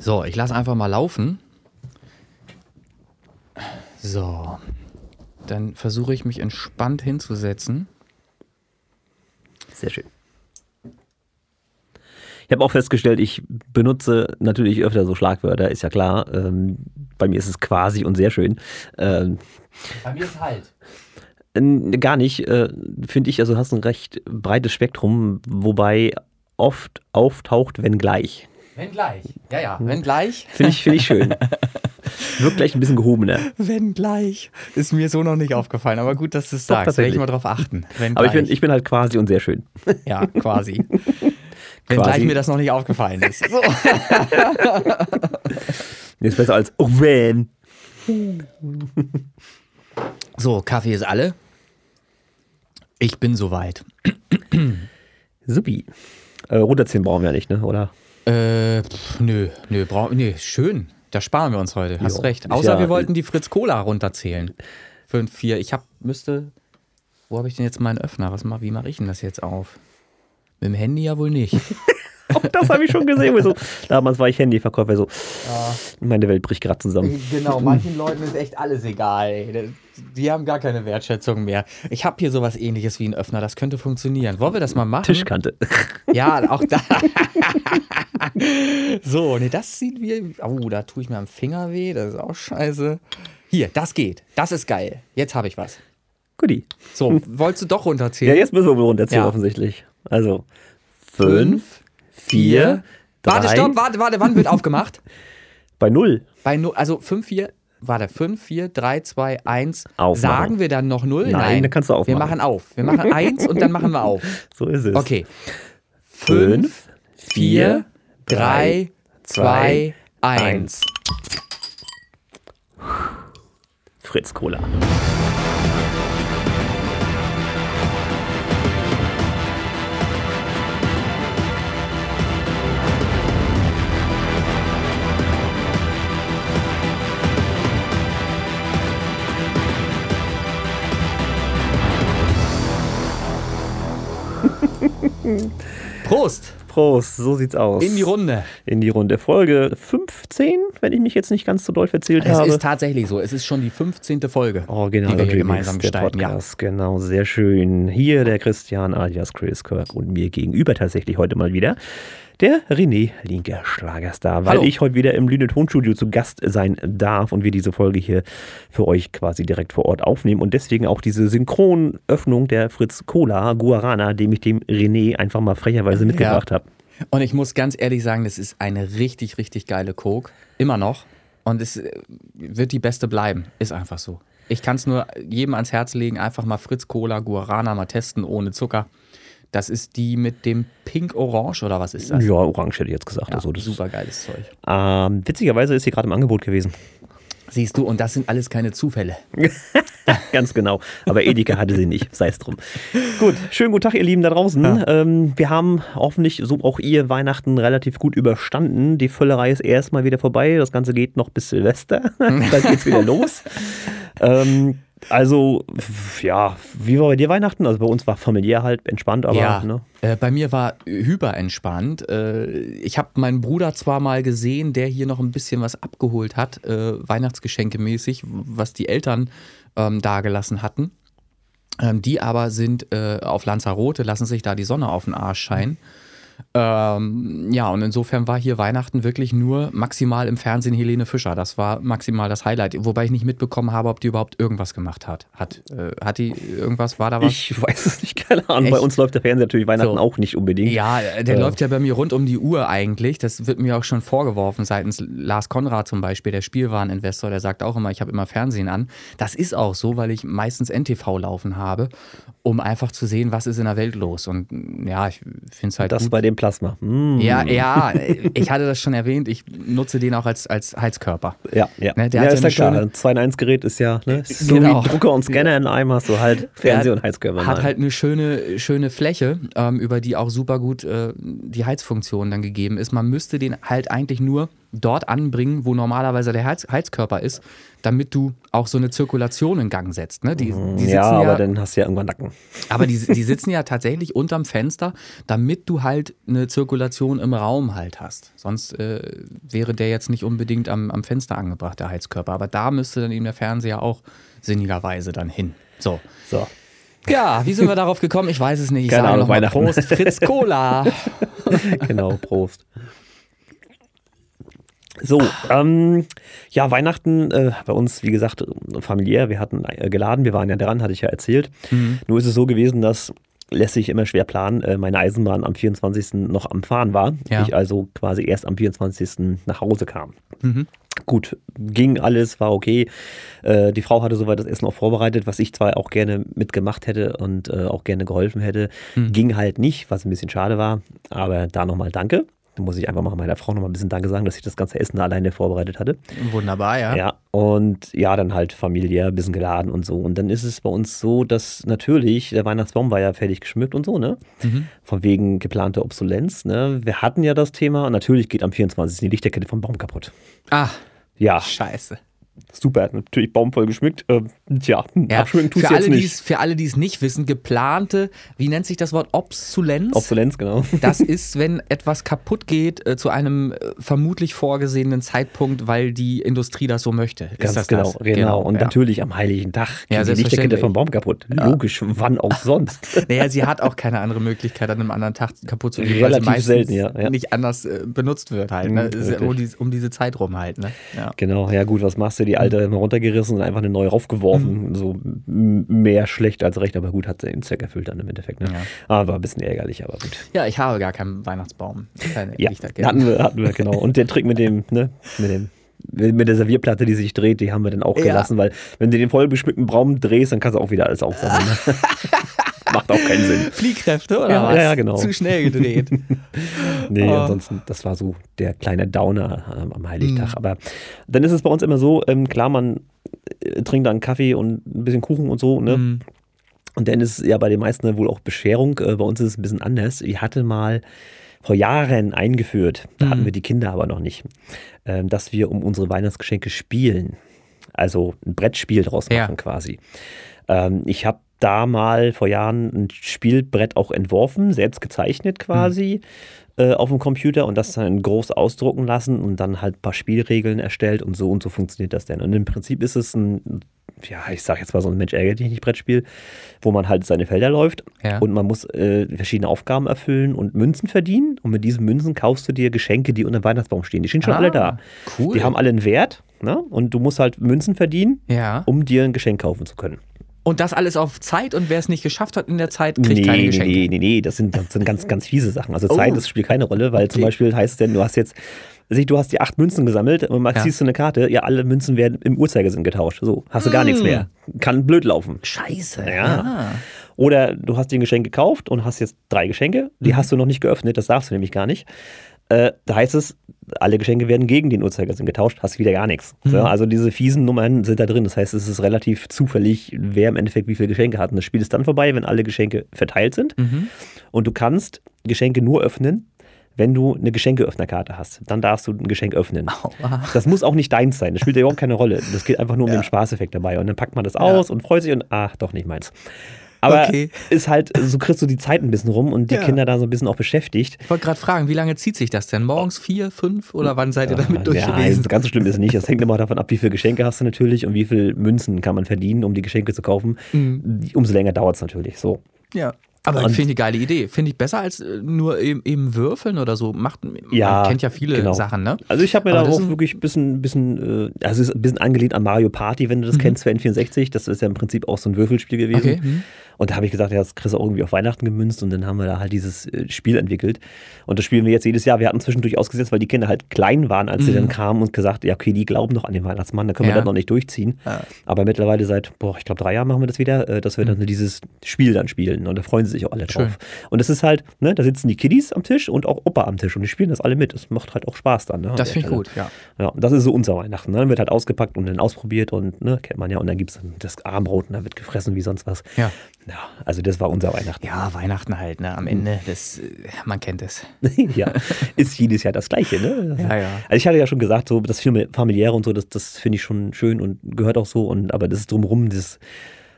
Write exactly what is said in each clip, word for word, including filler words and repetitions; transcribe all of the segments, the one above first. So, ich lasse einfach mal laufen. So, dann versuche ich mich entspannt hinzusetzen. Sehr schön. Ich habe auch festgestellt, ich benutze natürlich öfter so Schlagwörter, ist ja klar. Ähm, bei mir ist es quasi und sehr schön. Ähm, bei mir ist halt. Äh, gar nicht, äh, finde ich. Also hast ein recht breites Spektrum, wobei oft auftaucht, wenn gleich. Wenn gleich, ja, ja, wenn gleich. Finde ich, find ich schön. Wirkt gleich ein bisschen gehobener. Wenn gleich. Ist mir so noch nicht aufgefallen, aber gut, dass du es sagst. Da werde ich mal drauf achten. Wenn aber ich bin, ich bin halt quasi und sehr schön. Ja, quasi. Wenn gleich mir das noch nicht aufgefallen ist. So. Ist besser als oh, wenn. So, Kaffee ist alle. Ich bin soweit. Supi. Äh, runterziehen brauchen wir ja nicht, ne? Oder? Äh, pff, nö, nö, brauch, nö, schön. Das sparen wir uns heute. Hast jo, recht. Außer ja, wir wollten die Fritz-Kola runterzählen. fünf, vier. Ich hab, müsste. Wo habe ich denn jetzt meinen Öffner? Was, wie mache ich denn das jetzt auf? Mit dem Handy ja wohl nicht. Auch das habe ich schon gesehen. So, damals war ich Handyverkäufer. So. Ja. Meine Welt bricht gerade zusammen. Genau, manchen Leuten ist echt alles egal. Ey. Die haben gar keine Wertschätzung mehr. Ich habe hier sowas ähnliches wie einen Öffner. Das könnte funktionieren. Wollen wir das mal machen? Tischkante. Ja, auch da. So, nee, das sieht wie... Oh, da tue ich mir am Finger weh. Das ist auch scheiße. Hier, das geht. Das ist geil. Jetzt habe ich was. Guti. So, wolltest du doch runterzählen? Ja, jetzt müssen wir wohl runterzählen, ja. Offensichtlich. Also, fünf, vier, drei. Warte, stopp, warte, warte, wann wird aufgemacht? Bei null. Bei null, also fünf, vier, warte, fünf, vier, drei, zwei, eins. Sagen wir dann noch null? Nein, Nein, dann kannst du aufmachen. Wir machen auf. Wir machen eins und dann machen wir auf. So ist es. Okay. fünf, vier, drei, zwei, eins. Fritz-Kola. Prost! Prost, so sieht's aus. In die Runde. In die Runde. Folge fünfzehn, wenn ich mich jetzt nicht ganz so doll verzählt es habe. Es ist tatsächlich so. Es ist schon die fünfzehnte Folge, oh, genau, die wir hier gemeinsam gestalten. Ja. Genau, sehr schön. Hier der Christian alias Chris Kirk und mir gegenüber tatsächlich heute mal wieder der René, linker Schlagerstar, weil Hallo. Ich heute wieder im Lüne-Tonstudio zu Gast sein darf und wir diese Folge hier für euch quasi direkt vor Ort aufnehmen und deswegen auch diese Synchronöffnung der Fritz-Kola Guarana, dem ich dem René einfach mal frecherweise mitgebracht ja. habe. Und ich muss ganz ehrlich sagen, das ist eine richtig, richtig geile Coke, immer noch, und es wird die beste bleiben, ist einfach so. Ich kann es nur jedem ans Herz legen, einfach mal Fritz-Kola Guarana mal testen, ohne Zucker. Das ist die mit dem Pink-Orange oder was ist das? Ja, Orange hätte ich jetzt gesagt. Ja, also das super geiles Zeug. Ähm, witzigerweise ist sie gerade im Angebot gewesen. Siehst du, und das sind alles keine Zufälle. Ganz genau. Aber Edeka hatte sie nicht, sei es drum. Gut, schönen guten Tag, ihr Lieben da draußen. Ja. Ähm, wir haben hoffentlich, so auch ihr, Weihnachten relativ gut überstanden. Die Völlerei ist erstmal wieder vorbei. Das Ganze geht noch bis Silvester. Dann geht's wieder los. ähm... Also, ja, wie war bei dir Weihnachten? Also bei uns war familiär halt entspannt, aber... Ja, ne? äh, bei mir war hyperentspannt. Äh, ich habe meinen Bruder zwar mal gesehen, der hier noch ein bisschen was abgeholt hat, äh, weihnachtsgeschenkemäßig, was die Eltern ähm, dagelassen hatten. Ähm, die aber sind äh, auf Lanzarote, lassen sich da die Sonne auf den Arsch scheinen. Ähm, ja, und insofern war hier Weihnachten wirklich nur maximal im Fernsehen Helene Fischer. Das war maximal das Highlight, wobei ich nicht mitbekommen habe, ob die überhaupt irgendwas gemacht hat. Hat, äh, hat die irgendwas? War da was? Ich weiß es nicht, keine Ahnung. Echt? Bei uns läuft der Fernseher natürlich Weihnachten so. Auch nicht unbedingt. Ja, der äh. läuft ja bei mir rund um die Uhr eigentlich. Das wird mir auch schon vorgeworfen seitens Lars Konrad zum Beispiel, der Spielwareninvestor, der sagt auch immer, ich habe immer Fernsehen an. Das ist auch so, weil ich meistens N T V laufen habe, um einfach zu sehen, was ist in der Welt los. Und ja, ich finde es halt das gut. Bei dem Plasma. Mm. Ja, ja, ich hatte das schon erwähnt, ich nutze den auch als, als Heizkörper. Ja, ja. Ne, der ja, hat ist ja klar. Ein zwei in eins Gerät ist ja, ne, so genau. Wie Drucker und Scanner in einem hast du halt Fernseh- und Heizkörper. Hat halt eine schöne, schöne Fläche, ähm, über die auch super gut äh, die Heizfunktion dann gegeben ist. Man müsste den halt eigentlich nur dort anbringen, wo normalerweise der Heiz- Heizkörper ist, damit du auch so eine Zirkulation in Gang setzt. Ne? Die, die ja, aber ja, dann hast du ja irgendwann Nacken. Aber die, die sitzen ja tatsächlich unterm Fenster, damit du halt eine Zirkulation im Raum halt hast. Sonst äh, wäre der jetzt nicht unbedingt am, am Fenster angebracht, der Heizkörper. Aber da müsste dann eben der Fernseher auch sinnigerweise dann hin. So. So. Ja, wie sind wir darauf gekommen? Ich weiß es nicht. Ich Keine sage nochmal Prost, Fritz-Kola. Genau, Prost. So, ähm, ja, Weihnachten äh, bei uns, wie gesagt, familiär. Wir hatten äh, geladen, wir waren ja dran, hatte ich ja erzählt. Mhm. Nur ist es so gewesen, dass, lässt sich immer schwer planen, äh, meine Eisenbahn am vierundzwanzigsten noch am Fahren war. Ja. Ich also quasi erst am vierundzwanzigsten nach Hause kam. Mhm. Gut, ging alles, war okay. Äh, die Frau hatte soweit das Essen auch vorbereitet, was ich zwar auch gerne mitgemacht hätte und äh, auch gerne geholfen hätte. Mhm. Ging halt nicht, was ein bisschen schade war, aber da nochmal danke. Da muss ich einfach mal meiner Frau nochmal ein bisschen Danke sagen, dass ich das ganze Essen da alleine vorbereitet hatte. Wunderbar, ja. Ja, und ja, dann halt familiär, ein bisschen geladen und so. Und dann ist es bei uns so, dass natürlich, der Weihnachtsbaum war ja fertig geschmückt und so, ne? Mhm. Von wegen geplanter Obsolenz, ne? Wir hatten ja das Thema und natürlich geht am vierundzwanzigsten die Lichterkette vom Baum kaputt. Ah. Ja. Scheiße. Super, natürlich Baum voll geschmückt. Ähm, tja, ja. Abschmücken tut es jetzt nicht. Die's, für alle, die es nicht wissen, geplante, wie nennt sich das Wort? Obsolenz? Obsolenz, genau. Das ist, wenn etwas kaputt geht äh, zu einem äh, vermutlich vorgesehenen Zeitpunkt, weil die Industrie das so möchte. Ganz das genau, das? genau, genau. Und ja. natürlich am heiligen Tag geht ja, die Lichterkette vom Baum kaputt. Ja. Logisch, wann auch sonst. Naja, sie hat auch keine andere Möglichkeit, an einem anderen Tag kaputt zu gehen, weil sie meistens selten, ja. Ja. nicht anders äh, benutzt wird halt. Ne? Mhm, um, die, um diese Zeit rum halt. Ne? Ja. Genau, ja gut, was machst du? Die alte immer runtergerissen und einfach eine neue raufgeworfen. Mhm. So mehr schlecht als recht, aber gut, hat den Zweck erfüllt dann im Endeffekt. Ne? Ja. Aber ein bisschen ärgerlich, aber gut. Ja, ich habe gar keinen Weihnachtsbaum. Keine ja, hatten wir, hatten wir, genau. Und der Trick mit dem, ne, mit dem mit der Servierplatte, die sich dreht, die haben wir dann auch ja. gelassen, weil wenn du den voll beschmückten Baum drehst, dann kannst du auch wieder alles aufsammeln. Ne? Macht auch keinen Sinn. Fliehkräfte, oder ja, was? Ja, genau. Zu schnell gedreht. nee, oh. ansonsten, das war so der kleine Downer ähm, am Heiligtag. Mhm. Aber dann ist es bei uns immer so, ähm, klar, man äh, trinkt dann Kaffee und ein bisschen Kuchen und so, ne? Mhm. Und dann ist ja bei den meisten wohl auch Bescherung. Äh, bei uns ist es ein bisschen anders. Ich hatte mal vor Jahren eingeführt, da mhm. hatten wir die Kinder aber noch nicht, äh, dass wir um unsere Weihnachtsgeschenke spielen. Also ein Brettspiel draus machen ja. quasi. Ähm, ich habe da mal vor Jahren ein Spielbrett auch entworfen, selbst gezeichnet quasi mhm. äh, auf dem Computer und das dann groß ausdrucken lassen und dann halt ein paar Spielregeln erstellt und so und so funktioniert das dann. Und im Prinzip ist es ein, ja, ich sag jetzt mal so ein Mensch ärgert dich nicht Brettspiel, wo man halt seine Felder läuft ja. und man muss äh, verschiedene Aufgaben erfüllen und Münzen verdienen und mit diesen Münzen kaufst du dir Geschenke, die unter dem Weihnachtsbaum stehen. Die stehen schon ah, alle da. Cool. Die haben alle einen Wert, ne? Und du musst halt Münzen verdienen, ja. um dir ein Geschenk kaufen zu können. Und das alles auf Zeit und wer es nicht geschafft hat in der Zeit, kriegt nee, keine Geschenke. Nee, nee, nee, das sind, das sind ganz, ganz fiese Sachen. Also oh. Zeit, das spielt keine Rolle, weil okay. zum Beispiel heißt es denn, du hast jetzt, du hast die acht Münzen gesammelt und mal ja. ziehst du eine Karte, ja, alle Münzen werden im Uhrzeigersinn getauscht. So, hast du mm. gar nichts mehr. Kann blöd laufen. Scheiße. Ja. ja. Oder du hast dir ein Geschenk gekauft und hast jetzt drei Geschenke, die mhm. hast du noch nicht geöffnet, das darfst du nämlich gar nicht. Äh, da heißt es, alle Geschenke werden gegen den Uhrzeigersinn getauscht, hast wieder gar nichts. Mhm. So, also diese fiesen Nummern sind da drin. Das heißt, es ist relativ zufällig, wer im Endeffekt wie viele Geschenke hat. Und das Spiel ist dann vorbei, wenn alle Geschenke verteilt sind. Mhm. Und du kannst Geschenke nur öffnen, wenn du eine Geschenkeöffnerkarte hast. Dann darfst du ein Geschenk öffnen. Aua. Das muss auch nicht deins sein. Das spielt ja überhaupt keine Rolle. Das geht einfach nur um ja. den Spaßeffekt dabei. Und dann packt man das aus ja. und freut sich und ach, doch nicht meins. Aber okay. ist halt, so kriegst du die Zeit ein bisschen rum und die ja. Kinder da so ein bisschen auch beschäftigt. Ich wollte gerade fragen, wie lange zieht sich das denn? Morgens vier, fünf oder wann seid ihr ja, damit durch gewesen? Ja, ganz so schlimm ist es nicht. Das hängt immer davon ab, wie viele Geschenke hast du natürlich und wie viele Münzen kann man verdienen, um die Geschenke zu kaufen. Mhm. Umso länger dauert es natürlich. So. Ja. Aber ich finde eine geile Idee. Finde ich besser als nur eben, eben würfeln oder so. Macht, ja, man kennt ja viele genau. Sachen, ne? Also ich habe mir aber da auch wirklich ein bisschen, bisschen, also ist ein bisschen angelehnt an Mario Party, wenn du das mhm. kennst, für N vierundsechzig. Das ist ja im Prinzip auch so ein Würfelspiel gewesen. Okay. Mhm. Und da habe ich gesagt, ja, das kriegst du auch irgendwie auf Weihnachten gemünzt und dann haben wir da halt dieses Spiel entwickelt. Und das spielen wir jetzt jedes Jahr. Wir hatten zwischendurch ausgesetzt, weil die Kinder halt klein waren, als mhm. sie dann kamen und gesagt, ja, okay, die glauben noch an den Weihnachtsmann, da können ja. wir das noch nicht durchziehen. Ja. Aber mittlerweile seit, boah, ich glaube drei Jahren machen wir das wieder, dass wir mhm. dann dieses Spiel dann spielen und da freuen sich auch alle drauf. Schön. Und das ist halt, ne, da sitzen die Kiddies am Tisch und auch Opa am Tisch und die spielen das alle mit. Das macht halt auch Spaß dann. Ne, das finde ich gut, ja. Ja, das ist so unser Weihnachten. Ne? Dann wird halt ausgepackt und dann ausprobiert und, ne, kennt man ja. Und dann gibt es das Armbrot und dann wird gefressen wie sonst was. Ja. Ja, also das war unser Weihnachten. Ja, Weihnachten halt, ne? Am Ende, das, man kennt es. Ja, ist jedes Jahr das Gleiche, ne? Ja, ja. Also ich hatte ja schon gesagt, so das Familiäre und so, das, das finde ich schon schön und gehört auch so, und aber das ist drumherum, das,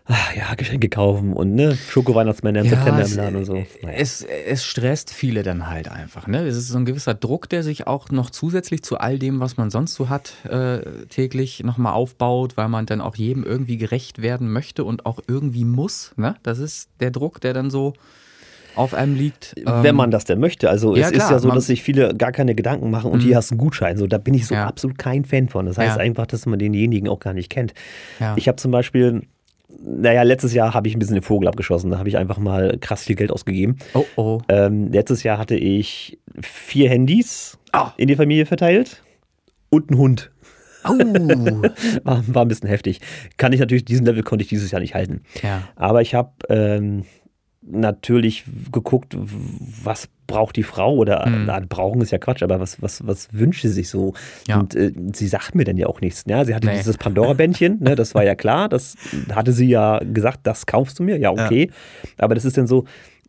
ach ja, Geschenke kaufen und ne, Schoko-Weihnachtsmänner im ja, September im Laden und so. Naja. Es, es stresst viele dann halt einfach, ne? Es ist so ein gewisser Druck, der sich auch noch zusätzlich zu all dem, was man sonst so hat, äh, täglich nochmal aufbaut, weil man dann auch jedem irgendwie gerecht werden möchte und auch irgendwie muss, ne? Das ist der Druck, der dann so auf einem liegt. Ähm, Wenn man das denn möchte. Also ja, es klar, ist ja so, dass sich viele gar keine Gedanken machen und hier hast du einen Gutschein. So, da bin ich so ja. absolut kein Fan von. Das heißt ja. einfach, dass man denjenigen auch gar nicht kennt. Ja. Ich habe zum Beispiel... Naja, letztes Jahr habe ich ein bisschen den Vogel abgeschossen. Da habe ich einfach mal krass viel Geld ausgegeben. Oh, oh. Ähm, letztes Jahr hatte ich vier Handys oh. in die Familie verteilt und einen Hund. Oh. war, war ein bisschen heftig. Kann ich natürlich, diesen Level konnte ich dieses Jahr nicht halten. Ja. Aber ich habe ähm, natürlich geguckt, was braucht die Frau oder mhm. na, brauchen ist ja Quatsch, aber was, was, was wünscht sie sich so? Ja. Und äh, sie sagt mir dann ja auch nichts. Ja, sie hatte nee. dieses Pandora-Bändchen, ne, das war ja klar, das hatte sie ja gesagt, das kaufst du mir, ja okay. Ja. Aber das ist dann so,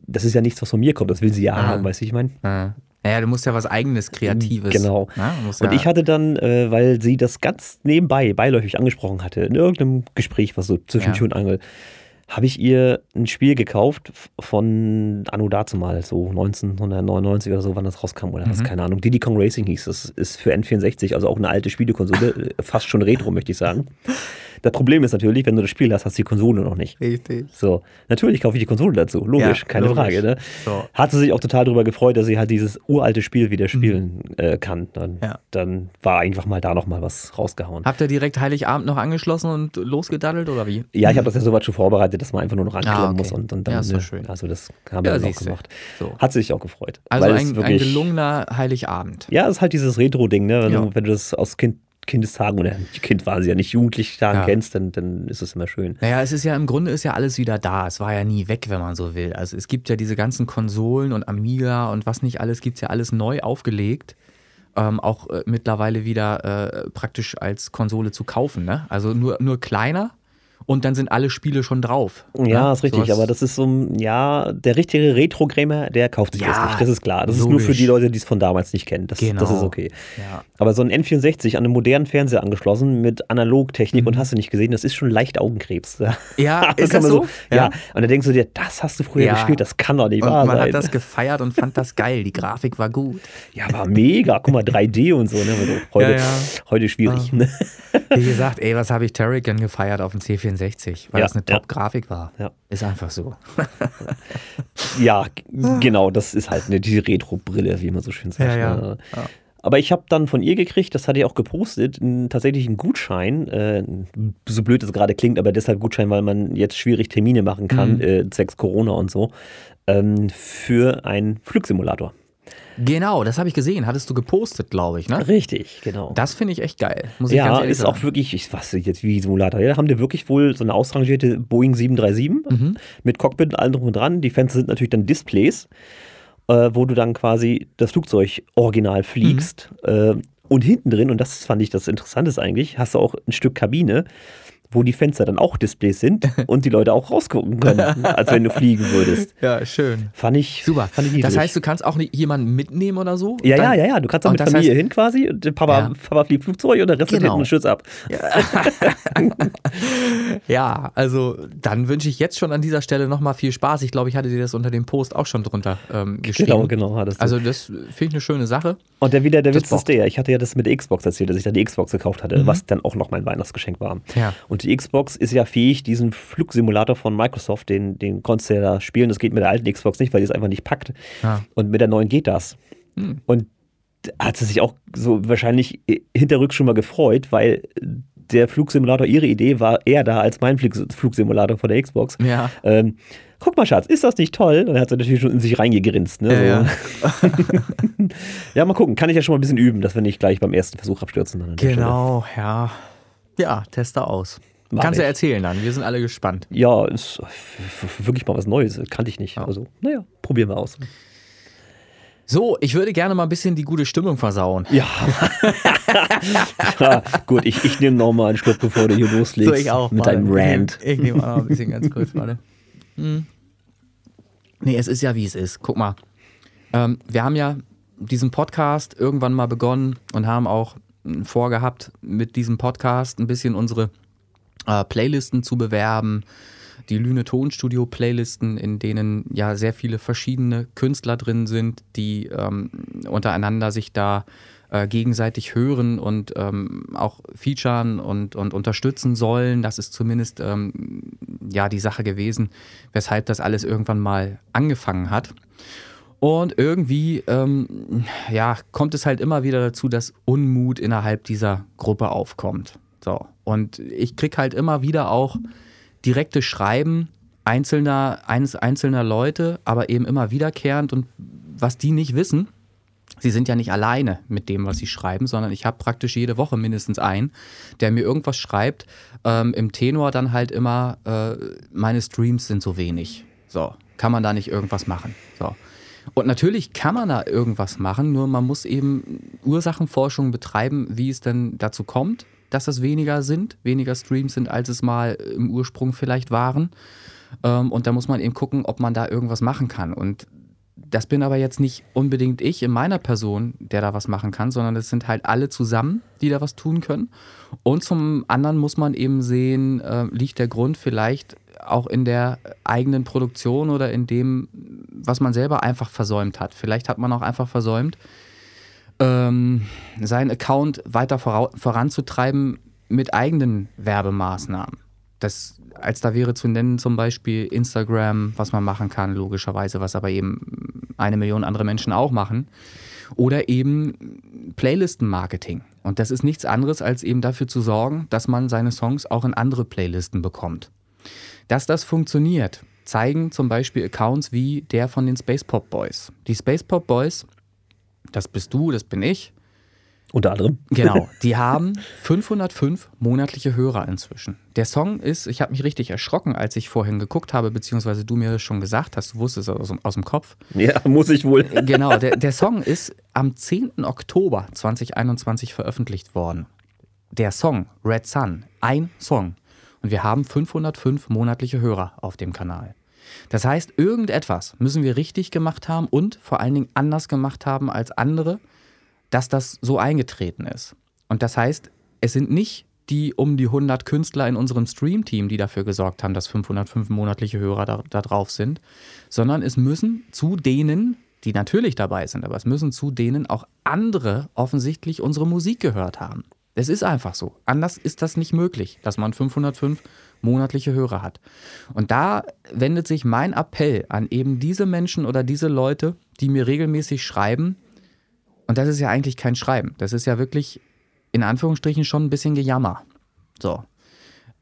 das ist ja nichts, was von mir kommt, das will sie ja mhm. haben, weißt du, ich meine? Mhm. Naja, du musst ja was Eigenes, Kreatives. Genau. Ja, ja und ich hatte dann, äh, weil sie das ganz nebenbei, beiläufig angesprochen hatte, in irgendeinem Gespräch, was so zwischen ja. Tür und Angel, habe ich ihr ein Spiel gekauft von anno dazumal, so neunzehnhundertneunundneunzig oder so, wann das rauskam oder mhm. was, keine Ahnung. Diddy Kong Racing hieß das, ist für N vierundsechzig, also auch eine alte Spielekonsole, fast schon Retro, möchte ich sagen. Das Problem ist natürlich, wenn du das Spiel hast, hast du die Konsole noch nicht. Richtig. So, natürlich kaufe ich die Konsole dazu, logisch, ja, keine logisch. Frage. Ne? So. Hat sie sich auch total darüber gefreut, dass sie halt dieses uralte Spiel wieder spielen mhm. äh, kann. Dann, ja. dann war einfach mal da nochmal was rausgehauen. Habt ihr direkt Heiligabend noch angeschlossen und losgedaddelt oder wie? Ja, ich habe das ja soweit schon vorbereitet, dass man einfach nur noch anklicken ah, okay. muss. Und, und dann, ja, ist ja schön. Also das haben wir ja, auch gemacht. So. Hat sich auch gefreut. Also ein, wirklich, ein gelungener Heiligabend. Ja, es ist halt dieses Retro-Ding, ne? Wenn, ja. du, wenn du das aus kind, Kindestagen, oder Kind waren sie ja nicht, Jugendlichtagen ja. kennst, dann, dann ist es immer schön. Naja, es ist ja im Grunde ist ja alles wieder da. Es war ja nie weg, wenn man so will. Also es gibt ja diese ganzen Konsolen und Amiga und was nicht alles, gibt es ja alles neu aufgelegt. Ähm, auch äh, mittlerweile wieder äh, praktisch als Konsole zu kaufen, ne? Also nur, nur kleiner. Und dann sind alle Spiele schon drauf. Oder? Ja, ist richtig. So aber das ist so ein, ja, der richtige Retro-Gamer, der kauft sich ja, das nicht. Das ist klar. Das logisch. Ist nur für die Leute, die es von damals nicht kennen. Das, genau. das ist okay. Ja. Aber so ein N vierundsechzig an einem modernen Fernseher angeschlossen mit Analogtechnik mhm. und hast du nicht gesehen, das ist schon leicht Augenkrebs. Ja, das ist das so? so? Ja. ja. Und dann denkst du dir, das hast du früher ja. gespielt, das kann doch nicht und wahr man sein. Man hat das gefeiert und fand das geil. Die Grafik war gut. Ja, war mega. Guck mal, drei D und so. Ne? Heute, ja, ja. heute schwierig. Ne? Wie gesagt, ey, was habe ich Turrican gefeiert auf dem C vierundsechzig? weil ja, das eine Top-Grafik ja. war. Ja. Ist einfach so. Ja, genau, das ist halt eine, die Retro-Brille, wie man so schön sagt. Ja, ja. Ja. Aber ich habe dann von ihr gekriegt, das hatte ich auch gepostet, einen, tatsächlich einen Gutschein, äh, so blöd es gerade klingt, aber deshalb Gutschein, weil man jetzt schwierig Termine machen kann, mhm. äh, zwecks Corona und so, ähm, für einen Flugsimulator. Genau, das habe ich gesehen. Hattest du gepostet, glaube ich, ne? Richtig, genau. Das finde ich echt geil. Muss ich ja, ganz ehrlich ist sagen. Auch wirklich, ich weiß nicht jetzt, wie Simulator. Da ja, haben die wirklich wohl so eine ausrangierte Boeing sieben drei sieben mhm. mit Cockpit und allem drum und dran. Die Fenster sind natürlich dann Displays, äh, wo du dann quasi das Flugzeug original fliegst. Mhm. Äh, und hinten drin, und das fand ich das Interessante eigentlich, hast du auch ein Stück Kabine, wo die Fenster dann auch Displays sind und die Leute auch rausgucken können, als wenn du fliegen würdest. Ja, schön. Fand ich super. Fand ich das heißt, du kannst auch jemanden mitnehmen oder so? Ja, dann, ja, ja, ja. Du kannst auch mit Familie heißt, hin quasi. Und Papa, ja. Papa fliegt Flugzeug und der Rest genau. hinten einen Schütz ab. Ja. Ja, also dann wünsche ich jetzt schon an dieser Stelle nochmal viel Spaß. Ich glaube, ich hatte dir das unter dem Post auch schon drunter ähm, geschrieben. Genau, genau. Hattest du. Also das finde ich eine schöne Sache. Und der wieder der Witz ist der. Ich hatte ja das mit der Xbox erzählt, dass ich dann die Xbox gekauft hatte, mhm. was dann auch noch mein Weihnachtsgeschenk war. Ja. Und die Xbox ist ja fähig, diesen Flugsimulator von Microsoft, den, den konntest du ja da spielen. Das geht mit der alten Xbox nicht, weil die es einfach nicht packt. Ah. Und mit der neuen geht das. Hm. Und hat sie sich auch so wahrscheinlich hinterrücks schon mal gefreut, weil der Flugsimulator, ihre Idee war eher da als mein Flugsimulator von der Xbox. Ja. Ähm, guck mal, Schatz, ist das nicht toll? Und er hat sie natürlich schon in sich reingegrinst. Ne? Ja, so. Ja. Ja, mal gucken. Kann ich ja schon mal ein bisschen üben, dass wir nicht gleich beim ersten Versuch abstürzen. Genau, ja. Ja, teste aus. Mach Kannst du erzählen dann, wir sind alle gespannt. Ja, ist wirklich mal was Neues, kannte ich nicht. Ja. Also, naja, probieren wir aus. So, ich würde gerne mal ein bisschen die gute Stimmung versauen. Ja. Ja gut, ich, ich nehme nochmal einen Schluck, bevor du hier loslegst. So, ich auch. Mit mal. deinem Rant. Ich nehme auch noch ein bisschen ganz kurz, warte. Hm. Nee, es ist ja, wie es ist. Guck mal. Ähm, wir haben ja diesen Podcast irgendwann mal begonnen und haben auch vorgehabt, mit diesem Podcast ein bisschen unsere äh, Playlisten zu bewerben. Die Lüne-Tonstudio-Playlisten, in denen ja sehr viele verschiedene Künstler drin sind, die ähm, untereinander sich da äh, gegenseitig hören und ähm, auch featuren und, und unterstützen sollen. Das ist zumindest ähm, ja die Sache gewesen, weshalb das alles irgendwann mal angefangen hat. Und irgendwie ähm, ja, kommt es halt immer wieder dazu, dass Unmut innerhalb dieser Gruppe aufkommt. So. Und ich krieg halt immer wieder auch direkte Schreiben einzelner, eines einzelner Leute, aber eben immer wiederkehrend. Und was die nicht wissen, sie sind ja nicht alleine mit dem, was sie schreiben, sondern ich habe praktisch jede Woche mindestens einen, der mir irgendwas schreibt, ähm, im Tenor dann halt immer, äh, meine Streams sind so wenig. So, kann man da nicht irgendwas machen? So. Und natürlich kann man da irgendwas machen, nur man muss eben Ursachenforschung betreiben, wie es denn dazu kommt, dass das weniger sind, weniger Streams sind, als es mal im Ursprung vielleicht waren. Und da muss man eben gucken, ob man da irgendwas machen kann. Und das bin aber jetzt nicht unbedingt ich in meiner Person, der da was machen kann, sondern es sind halt alle zusammen, die da was tun können. Und zum anderen muss man eben sehen, liegt der Grund vielleicht auch in der eigenen Produktion oder in dem, was man selber einfach versäumt hat. Vielleicht hat man auch einfach versäumt, Ähm, seinen Account weiter vora- voranzutreiben mit eigenen Werbemaßnahmen. Das, als da wäre zu nennen zum Beispiel Instagram, was man machen kann, logischerweise, was aber eben eine Million andere Menschen auch machen. Oder eben Playlisten-Marketing. Und das ist nichts anderes, als eben dafür zu sorgen, dass man seine Songs auch in andere Playlisten bekommt. Dass das funktioniert, zeigen zum Beispiel Accounts wie der von den Space Pop Boys. Die Space Pop Boys, das bist du, das bin ich. Unter anderem. Genau. Die haben fünfhundertfünf monatliche Hörer inzwischen. Der Song ist, ich habe mich richtig erschrocken, als ich vorhin geguckt habe, beziehungsweise du mir das schon gesagt hast, du wusstest es aus, aus dem Kopf. Ja, muss ich wohl. Genau, der, der Song ist am zehnten Oktober zweitausendeinundzwanzig veröffentlicht worden. Der Song, Red Sun, ein Song. Und wir haben fünfhundertfünf monatliche Hörer auf dem Kanal. Das heißt, irgendetwas müssen wir richtig gemacht haben und vor allen Dingen anders gemacht haben als andere, dass das so eingetreten ist. Und das heißt, es sind nicht die um die hundert Künstler in unserem Stream-Team, die dafür gesorgt haben, dass fünfhundertfünf monatliche Hörer da, da drauf sind, sondern es müssen zu denen, die natürlich dabei sind, aber es müssen zu denen auch andere offensichtlich unsere Musik gehört haben. Es ist einfach so. Anders ist das nicht möglich, dass man fünfhundertfünf monatliche Hörer hat. Und da wendet sich mein Appell an eben diese Menschen oder diese Leute, die mir regelmäßig schreiben. Und das ist ja eigentlich kein Schreiben. Das ist ja wirklich in Anführungsstrichen schon ein bisschen Gejammer. So.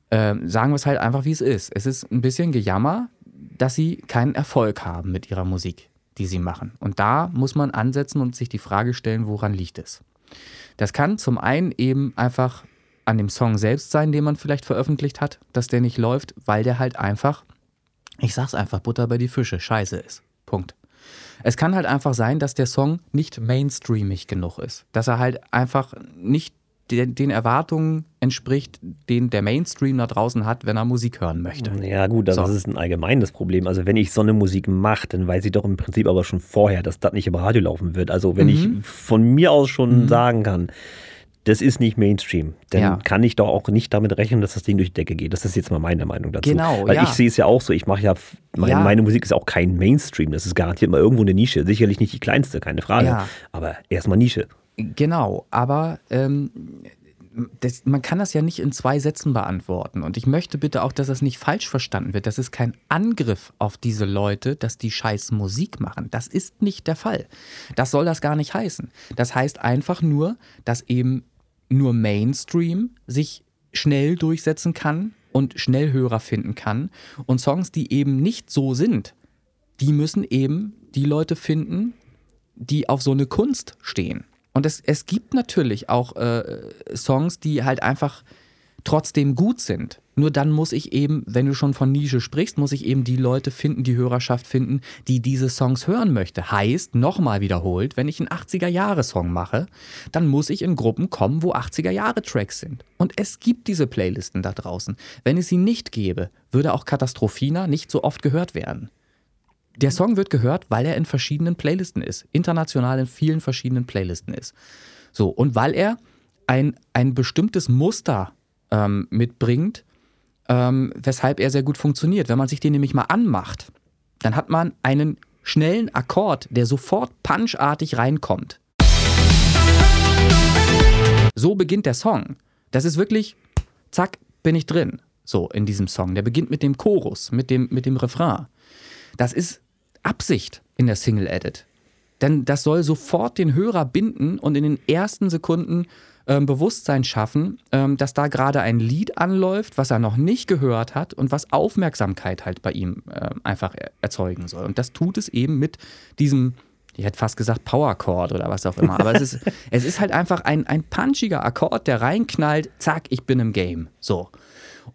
Ähm, sagen wir es halt einfach, wie es ist. Es ist ein bisschen Gejammer, dass sie keinen Erfolg haben mit ihrer Musik, die sie machen. Und da muss man ansetzen und sich die Frage stellen, woran liegt es? Das kann zum einen eben einfach an dem Song selbst sein, den man vielleicht veröffentlicht hat, dass der nicht läuft, weil der halt einfach, ich sag's einfach, Butter bei die Fische, scheiße ist. Punkt. Es kann halt einfach sein, dass der Song nicht mainstreamig genug ist. Dass er halt einfach nicht den Erwartungen entspricht, den der Mainstream da draußen hat, wenn er Musik hören möchte. Ja gut, also so. Das ist ein allgemeines Problem. Also wenn ich so eine Musik mache, dann weiß ich doch im Prinzip aber schon vorher, dass das nicht im Radio laufen wird. Also wenn mhm. ich von mir aus schon mhm. sagen kann, das ist nicht Mainstream, dann ja. kann ich doch auch nicht damit rechnen, dass das Ding durch die Decke geht. Das ist jetzt mal meine Meinung dazu. Genau, weil ja. ich sehe es ja auch so, ich mache ja, mein, ja, meine Musik ist auch kein Mainstream, das ist garantiert mal irgendwo eine Nische. Sicherlich nicht die kleinste, keine Frage, ja. aber erstmal Nische. Genau, aber ähm, das, man kann das ja nicht in zwei Sätzen beantworten. Und ich möchte bitte auch, dass das nicht falsch verstanden wird. Das ist kein Angriff auf diese Leute, dass die scheiß Musik machen. Das ist nicht der Fall. Das soll das gar nicht heißen. Das heißt einfach nur, dass eben nur Mainstream sich schnell durchsetzen kann und schnell Hörer finden kann. Und Songs, die eben nicht so sind, die müssen eben die Leute finden, die auf so eine Kunst stehen. Und es, es gibt natürlich auch äh, Songs, die halt einfach trotzdem gut sind. Nur dann muss ich eben, wenn du schon von Nische sprichst, muss ich eben die Leute finden, die Hörerschaft finden, die diese Songs hören möchte. Heißt, nochmal wiederholt, wenn ich einen achtziger-Jahre-Song mache, dann muss ich in Gruppen kommen, wo achtziger-Jahre-Tracks sind. Und es gibt diese Playlisten da draußen. Wenn es sie nicht gäbe, würde auch Katastrophina nicht so oft gehört werden. Der Song wird gehört, weil er in verschiedenen Playlisten ist. International in vielen verschiedenen Playlisten ist. So, und weil er ein, ein bestimmtes Muster ähm, mitbringt, Ähm, weshalb er sehr gut funktioniert. Wenn man sich den nämlich mal anmacht, dann hat man einen schnellen Akkord, der sofort punchartig reinkommt. So beginnt der Song. Das ist wirklich, zack, bin ich drin, so in diesem Song. Der beginnt mit dem Chorus, mit dem, mit dem Refrain. Das ist Absicht in der Single-Edit. Denn das soll sofort den Hörer binden und in den ersten Sekunden ähm, Bewusstsein schaffen, ähm, dass da gerade ein Lied anläuft, was er noch nicht gehört hat und was Aufmerksamkeit halt bei ihm äh, einfach erzeugen soll. Und das tut es eben mit diesem, ich hätte fast gesagt Power-Chord oder was auch immer, aber es ist, es ist halt einfach ein, ein punchiger Akkord, der reinknallt, zack, ich bin im Game, so.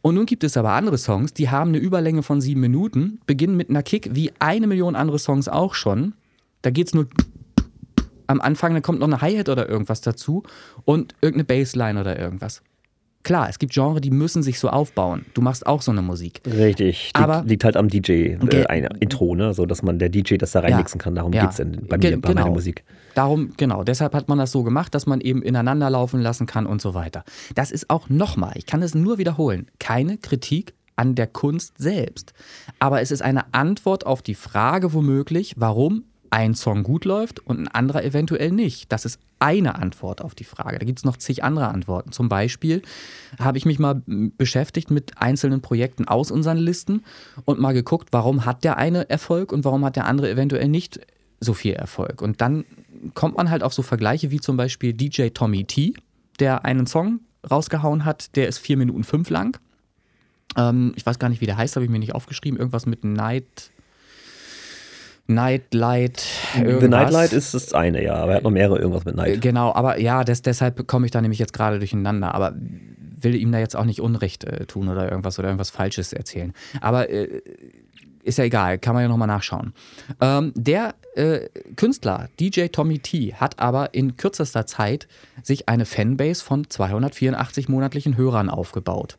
Und nun gibt es aber andere Songs, die haben eine Überlänge von sieben Minuten, beginnen mit einer Kick, wie eine Million andere Songs auch schon. Da geht's nur am Anfang, dann kommt noch eine Hi-Hat oder irgendwas dazu und irgendeine Bassline oder irgendwas. Klar, es gibt Genre, die müssen sich so aufbauen. Du machst auch so eine Musik. Richtig, aber die, liegt halt am D J, äh, ein Intro, ne? So, dass man der D J das da reinmixen ja, kann. Darum ja, geht's denn bei, mir, ge- bei genau. meiner Musik. Darum, genau, deshalb hat man das so gemacht, dass man eben ineinander laufen lassen kann und so weiter. Das ist auch nochmal, ich kann es nur wiederholen, keine Kritik an der Kunst selbst. Aber es ist eine Antwort auf die Frage womöglich, warum ein Song gut läuft und ein anderer eventuell nicht. Das ist eine Antwort auf die Frage. Da gibt es noch zig andere Antworten. Zum Beispiel habe ich mich mal beschäftigt mit einzelnen Projekten aus unseren Listen und mal geguckt, warum hat der eine Erfolg und warum hat der andere eventuell nicht so viel Erfolg. Und dann kommt man halt auf so Vergleiche wie zum Beispiel D J Tommy T, der einen Song rausgehauen hat, der ist vier Minuten fünf lang. Ähm, ich weiß gar nicht, wie der heißt, habe ich mir nicht aufgeschrieben. Irgendwas mit Night... Nightlight, irgendwas. The Nightlight ist das eine, ja, aber er hat noch mehrere irgendwas mit Night. Genau, aber ja, das, deshalb komme ich da nämlich jetzt gerade durcheinander, aber will ihm da jetzt auch nicht Unrecht äh, tun oder irgendwas oder irgendwas Falsches erzählen. Aber äh, ist ja egal, kann man ja nochmal nachschauen. Ähm, der äh, Künstler, D J Tommy T, hat aber in kürzester Zeit sich eine Fanbase von zweihundertvierundachtzig monatlichen Hörern aufgebaut.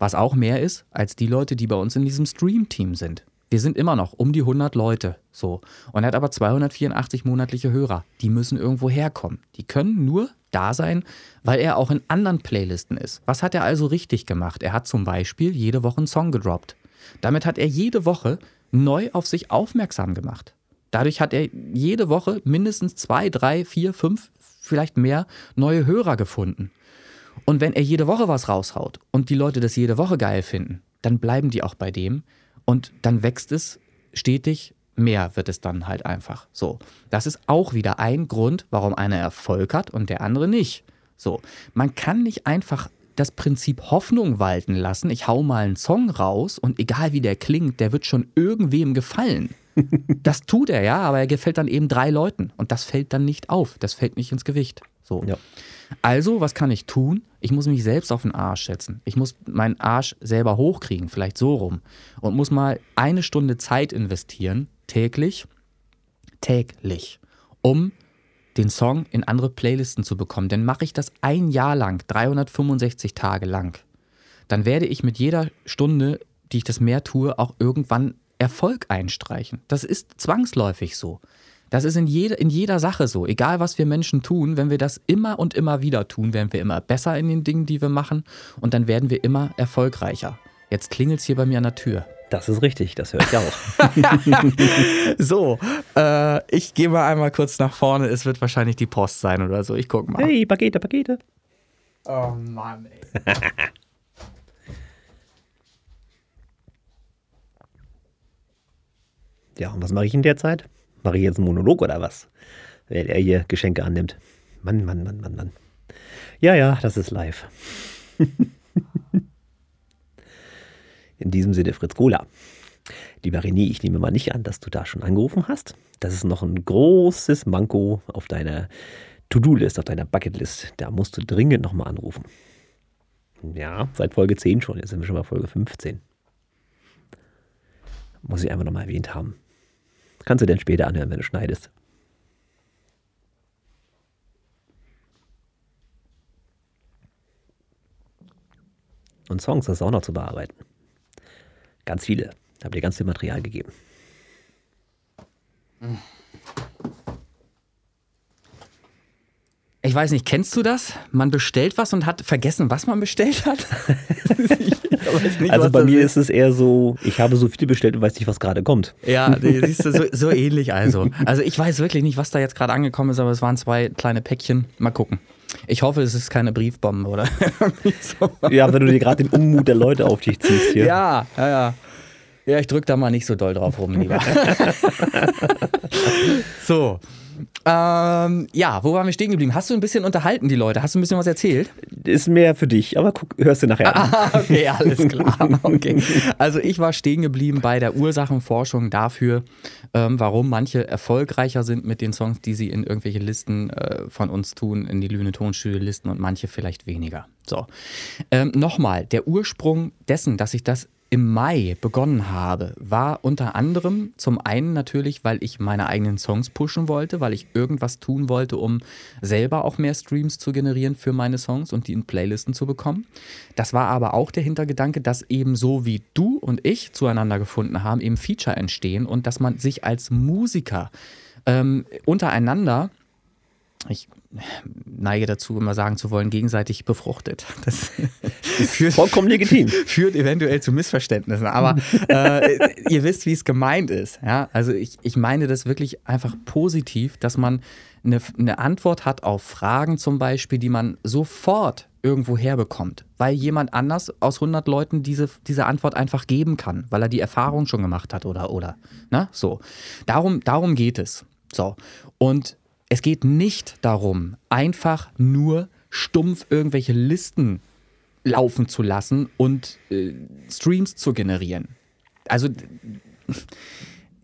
Was auch mehr ist, als die Leute, die bei uns in diesem Stream-Team sind. Wir sind immer noch um die hundert Leute, so. Und er hat aber zweihundertvierundachtzig monatliche Hörer. Die müssen irgendwo herkommen. Die können nur da sein, weil er auch in anderen Playlisten ist. Was hat er also richtig gemacht? Er hat zum Beispiel jede Woche einen Song gedroppt. Damit hat er jede Woche neu auf sich aufmerksam gemacht. Dadurch hat er jede Woche mindestens zwei, drei, vier, fünf, vielleicht mehr neue Hörer gefunden. Und wenn er jede Woche was raushaut und die Leute das jede Woche geil finden, dann bleiben die auch bei dem. Und dann wächst es stetig, mehr wird es dann halt einfach so. Das ist auch wieder ein Grund, warum einer Erfolg hat und der andere nicht. So, man kann nicht einfach das Prinzip Hoffnung walten lassen, ich hau mal einen Song raus und egal wie der klingt, der wird schon irgendwem gefallen. Das tut er, ja, aber er gefällt dann eben drei Leuten und das fällt dann nicht auf, das fällt nicht ins Gewicht. So. Ja. Also, was kann ich tun? Ich muss mich selbst auf den Arsch setzen. Ich muss meinen Arsch selber hochkriegen, vielleicht so rum. Und muss mal eine Stunde Zeit investieren, täglich, täglich, um den Song in andere Playlisten zu bekommen. Denn mache ich das ein Jahr lang, dreihundertfünfundsechzig Tage lang, dann werde ich mit jeder Stunde, die ich das mehr tue, auch irgendwann Erfolg einstreichen. Das ist zwangsläufig so. Das ist in, jede, in jeder Sache so. Egal, was wir Menschen tun, wenn wir das immer und immer wieder tun, werden wir immer besser in den Dingen, die wir machen. Und dann werden wir immer erfolgreicher. Jetzt klingelt es hier bei mir an der Tür. Das ist richtig, das höre ich auch. So, äh, ich gehe mal einmal kurz nach vorne. Es wird wahrscheinlich die Post sein oder so. Ich gucke mal. Hey, Pakete, Pakete. Oh Mann, ey. Ja, und was mache ich in der Zeit? Mache ich jetzt einen Monolog oder was? Wenn er hier Geschenke annimmt. Mann, Mann, Mann, Mann, Mann. Ja, ja, das ist live. In diesem Sinne, Fritz-Kola. Lieber René, ich nehme mal nicht an, dass du da schon angerufen hast. Das ist noch ein großes Manko auf deiner To-Do-List, auf deiner Bucket-List. Da musst du dringend nochmal anrufen. Ja, seit Folge zehn schon. Jetzt sind wir schon bei Folge fünfzehn. Muss ich einfach nochmal erwähnt haben. Kannst du denn später anhören, wenn du schneidest. Und Songs, das ist auch noch zu bearbeiten. Ganz viele. Ich habe dir ganz viel Material gegeben. Ich weiß nicht, kennst du das? Man bestellt was und hat vergessen, was man bestellt hat? Ich weiß nicht, also bei mir ist es eher so, ich habe so viel bestellt und weiß nicht, was gerade kommt. Ja, siehst du, so, so ähnlich also. Also ich weiß wirklich nicht, was da jetzt gerade angekommen ist, aber es waren zwei kleine Päckchen. Mal gucken. Ich hoffe, es ist keine Briefbombe, oder? Ja, wenn du dir gerade den Unmut der Leute auf dich ziehst hier. Ja, ja, ja. Ja, ich drück da mal nicht so doll drauf rum, lieber. So. Ähm, ja, wo waren wir stehen geblieben? Hast du ein bisschen unterhalten, die Leute? Hast du ein bisschen was erzählt? Ist mehr für dich, aber guck, hörst du nachher an. Ah, okay, alles klar. Okay. Also ich war stehen geblieben bei der Ursachenforschung dafür, ähm, warum manche erfolgreicher sind mit den Songs, die sie in irgendwelche Listen äh, von uns tun, in die Lüne-Tonstudio-Listen und manche vielleicht weniger. So. Ähm, nochmal, der Ursprung dessen, dass ich das im Mai begonnen habe, war unter anderem zum einen natürlich, weil ich meine eigenen Songs pushen wollte, weil ich irgendwas tun wollte, um selber auch mehr Streams zu generieren für meine Songs und die in Playlisten zu bekommen. Das war aber auch der Hintergedanke, dass eben so wie du und ich zueinander gefunden haben, eben Feature entstehen und dass man sich als Musiker ähm, untereinander, ich neige dazu, immer sagen zu wollen, gegenseitig befruchtet. Das führt, vollkommen legitim. Führt eventuell zu Missverständnissen, aber äh, ihr wisst, wie es gemeint ist. Ja? Also ich, ich meine das wirklich einfach positiv, dass man eine, eine Antwort hat auf Fragen zum Beispiel, die man sofort irgendwo herbekommt, weil jemand anders aus hundert Leuten diese, diese Antwort einfach geben kann, weil er die Erfahrung schon gemacht hat oder, oder. Na, so. Darum, darum geht es. So. Und es geht nicht darum, einfach nur stumpf irgendwelche Listen laufen zu lassen und äh, Streams zu generieren. Also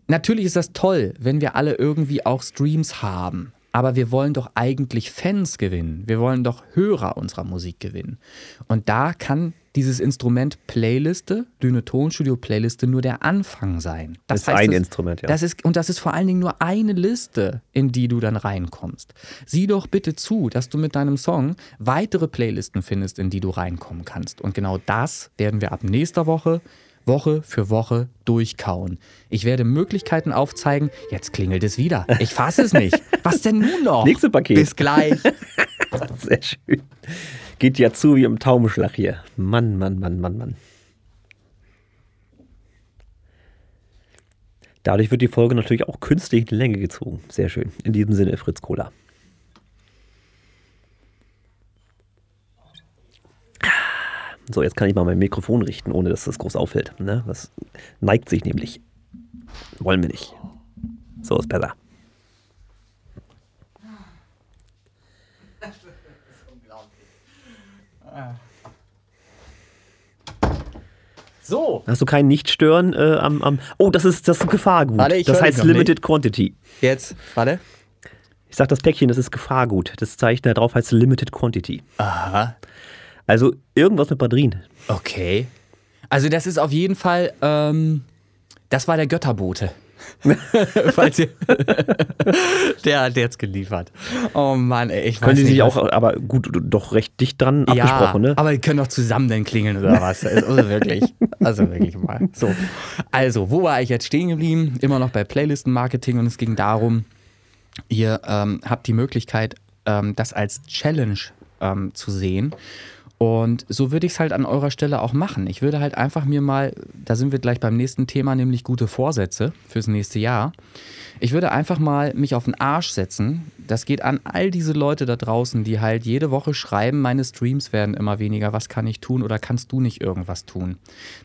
natürlich ist das toll, wenn wir alle irgendwie auch Streams haben, aber wir wollen doch eigentlich Fans gewinnen. Wir wollen doch Hörer unserer Musik gewinnen. Und da kann dieses Instrument Playliste, Lüne-Tonstudio-Playliste, nur der Anfang sein. Das, das heißt, ist ein das, Instrument, ja. Das ist, und das ist vor allen Dingen nur eine Liste, in die du dann reinkommst. Sieh doch bitte zu, dass du mit deinem Song weitere Playlisten findest, in die du reinkommen kannst. Und genau das werden wir ab nächster Woche, Woche für Woche durchkauen. Ich werde Möglichkeiten aufzeigen. Jetzt klingelt es wieder. Ich fasse es nicht. Was denn nun noch? Nächste Paket. Bis gleich. Sehr schön. Geht ja zu wie im Taubenschlag hier. Mann, Mann, Mann, Mann, Mann. Dadurch wird die Folge natürlich auch künstlich in die Länge gezogen. Sehr schön. In diesem Sinne, Fritz-Kola. So, jetzt kann ich mal mein Mikrofon richten, ohne dass das groß auffällt. Ne? Das neigt sich nämlich. Wollen wir nicht. So ist besser. So. Hast du keinen Nichtstören äh, am, am. Oh, das ist das ist Gefahrgut. Warte, das heißt Limited nicht. Quantity. Jetzt, warte. Ich sag das Päckchen, das ist Gefahrgut. Das Zeichen da drauf heißt Limited Quantity. Aha. Also irgendwas mit Batterien. Okay. Also, das ist auf jeden Fall. Ähm, das war der Götterbote. Falls ihr der hat jetzt geliefert. Oh Mann, ey, ich weiß können die nicht, sich auch, aber gut, doch recht dicht dran ja, abgesprochen, ne? Aber die können doch zusammen dann klingeln oder was? Also wirklich, also wirklich mal. So, also wo war ich jetzt stehen geblieben? Immer noch bei Playlisten-Marketing und es ging darum, ihr ähm, habt die Möglichkeit, ähm, das als Challenge ähm, zu sehen. Und so würde ich es halt an eurer Stelle auch machen. Ich würde halt einfach mir mal, da sind wir gleich beim nächsten Thema, nämlich gute Vorsätze fürs nächste Jahr. Ich würde einfach mal mich auf den Arsch setzen. Das geht an all diese Leute da draußen, die halt jede Woche schreiben, meine Streams werden immer weniger, was kann ich tun oder kannst du nicht irgendwas tun?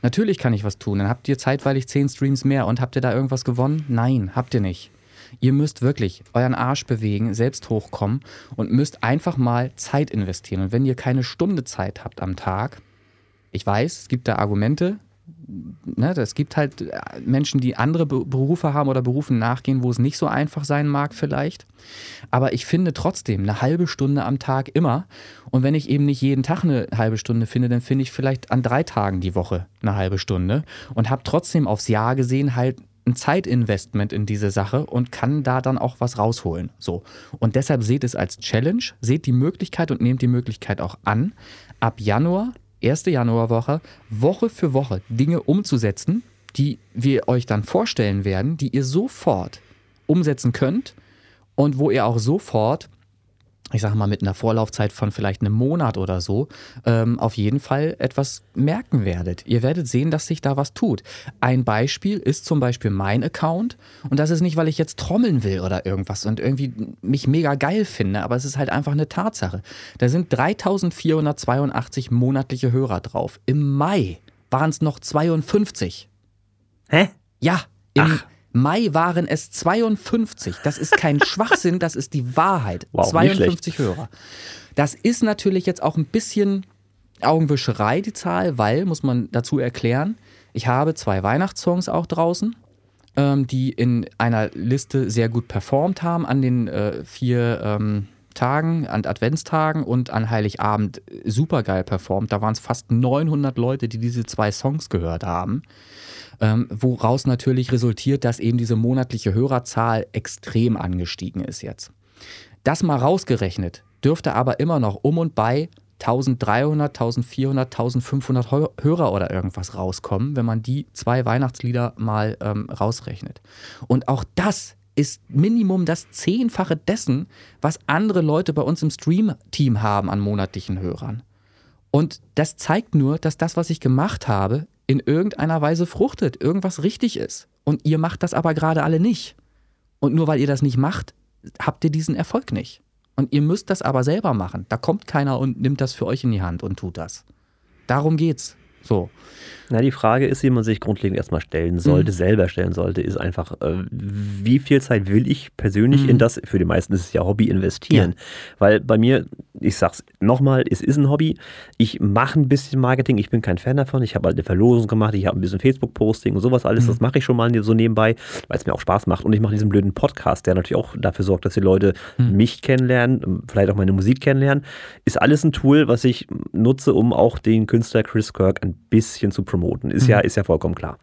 Natürlich kann ich was tun, dann habt ihr zeitweilig zehn Streams mehr und habt ihr da irgendwas gewonnen? Nein, habt ihr nicht. Ihr müsst wirklich euren Arsch bewegen, selbst hochkommen und müsst einfach mal Zeit investieren. Und wenn ihr keine Stunde Zeit habt am Tag, ich weiß, es gibt da Argumente, ne, es gibt halt Menschen, die andere Berufe haben oder Berufen nachgehen, wo es nicht so einfach sein mag vielleicht. Aber ich finde trotzdem eine halbe Stunde am Tag immer. Und wenn ich eben nicht jeden Tag eine halbe Stunde finde, dann finde ich vielleicht an drei Tagen die Woche eine halbe Stunde und habe trotzdem aufs Jahr gesehen halt ein Zeitinvestment in diese Sache und kann da dann auch was rausholen. So. Und deshalb seht es als Challenge, seht die Möglichkeit und nehmt die Möglichkeit auch an, ab Januar, erste Januarwoche, Woche für Woche Dinge umzusetzen, die wir euch dann vorstellen werden, die ihr sofort umsetzen könnt und wo ihr auch sofort, ich sage mal mit einer Vorlaufzeit von vielleicht einem Monat oder so, ähm, auf jeden Fall etwas merken werdet. Ihr werdet sehen, dass sich da was tut. Ein Beispiel ist zum Beispiel mein Account und das ist nicht, weil ich jetzt trommeln will oder irgendwas und irgendwie mich mega geil finde, aber es ist halt einfach eine Tatsache. Da sind dreitausendvierhundertzweiundachtzig monatliche Hörer drauf. Im Mai waren es noch zweiundfünfzig. Hä? Ja, im Ach. Mai waren es zweiundfünfzig. Das ist kein Schwachsinn, das ist die Wahrheit. Wow, zweiundfünfzig Hörer. Das ist natürlich jetzt auch ein bisschen Augenwischerei, die Zahl, weil, muss man dazu erklären, ich habe zwei Weihnachtssongs auch draußen, ähm, die in einer Liste sehr gut performt haben an den äh, vier ähm, Tagen, an Adventstagen und an Heiligabend supergeil performt. Da waren es fast neunhundert Leute, die diese zwei Songs gehört haben. Ähm, woraus natürlich resultiert, dass eben diese monatliche Hörerzahl extrem angestiegen ist jetzt. Das mal rausgerechnet, dürfte aber immer noch um und bei dreizehnhundert, vierzehnhundert, fünfzehnhundert Hörer oder irgendwas rauskommen, wenn man die zwei Weihnachtslieder mal ähm, rausrechnet. Und auch das ist Minimum das Zehnfache dessen, was andere Leute bei uns im Stream-Team haben an monatlichen Hörern. Und das zeigt nur, dass das, was ich gemacht habe, in irgendeiner Weise fruchtet, irgendwas richtig ist. Und ihr macht das aber gerade alle nicht. Und nur weil ihr das nicht macht, habt ihr diesen Erfolg nicht. Und ihr müsst das aber selber machen. Da kommt keiner und nimmt das für euch in die Hand und tut das. Darum geht's. So. Na, die Frage ist, die man sich grundlegend erstmal stellen sollte, mhm. selber stellen sollte, ist einfach, äh, wie viel Zeit will ich persönlich mhm. in das, für die meisten ist es ja Hobby, investieren. Ja. Weil bei mir, ich sag's nochmal, es ist ein Hobby, ich mache ein bisschen Marketing, ich bin kein Fan davon, ich habe halt eine Verlosung gemacht, ich habe ein bisschen Facebook-Posting und sowas alles, mhm. das mache ich schon mal so nebenbei, weil es mir auch Spaß macht und ich mache diesen blöden Podcast, der natürlich auch dafür sorgt, dass die Leute mhm. mich kennenlernen, vielleicht auch meine Musik kennenlernen, ist alles ein Tool, was ich nutze, um auch den Künstler Chris Kirk ein bisschen zu promoten. Ist, mhm. ja, ist ja vollkommen klar.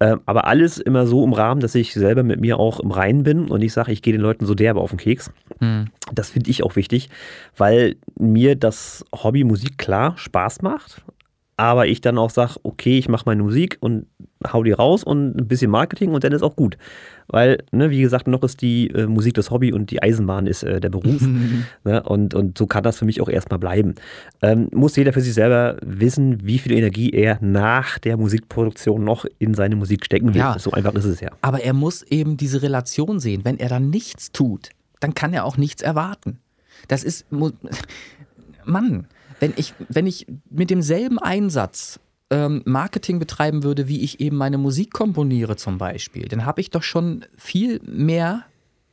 Ähm, aber alles immer so im Rahmen, dass ich selber mit mir auch im Reinen bin und ich sage, ich gehe den Leuten so derbe auf den Keks. Mhm. Das finde ich auch wichtig, weil mir das Hobby Musik klar Spaß macht, aber ich dann auch sage, okay, ich mache meine Musik und hau die raus und ein bisschen Marketing und dann ist auch gut. Weil, ne, wie gesagt, noch ist die äh, Musik das Hobby und die Eisenbahn ist äh, der Beruf. ne, und, und so kann das für mich auch erstmal bleiben. Ähm, muss jeder für sich selber wissen, wie viel Energie er nach der Musikproduktion noch in seine Musik stecken will. Ja, so einfach ist es ja. Aber er muss eben diese Relation sehen. Wenn er dann nichts tut, dann kann er auch nichts erwarten. Das ist, mu- Mann, wenn ich, wenn ich mit demselben Einsatz Marketing betreiben würde, wie ich eben meine Musik komponiere zum Beispiel, dann habe ich doch schon viel mehr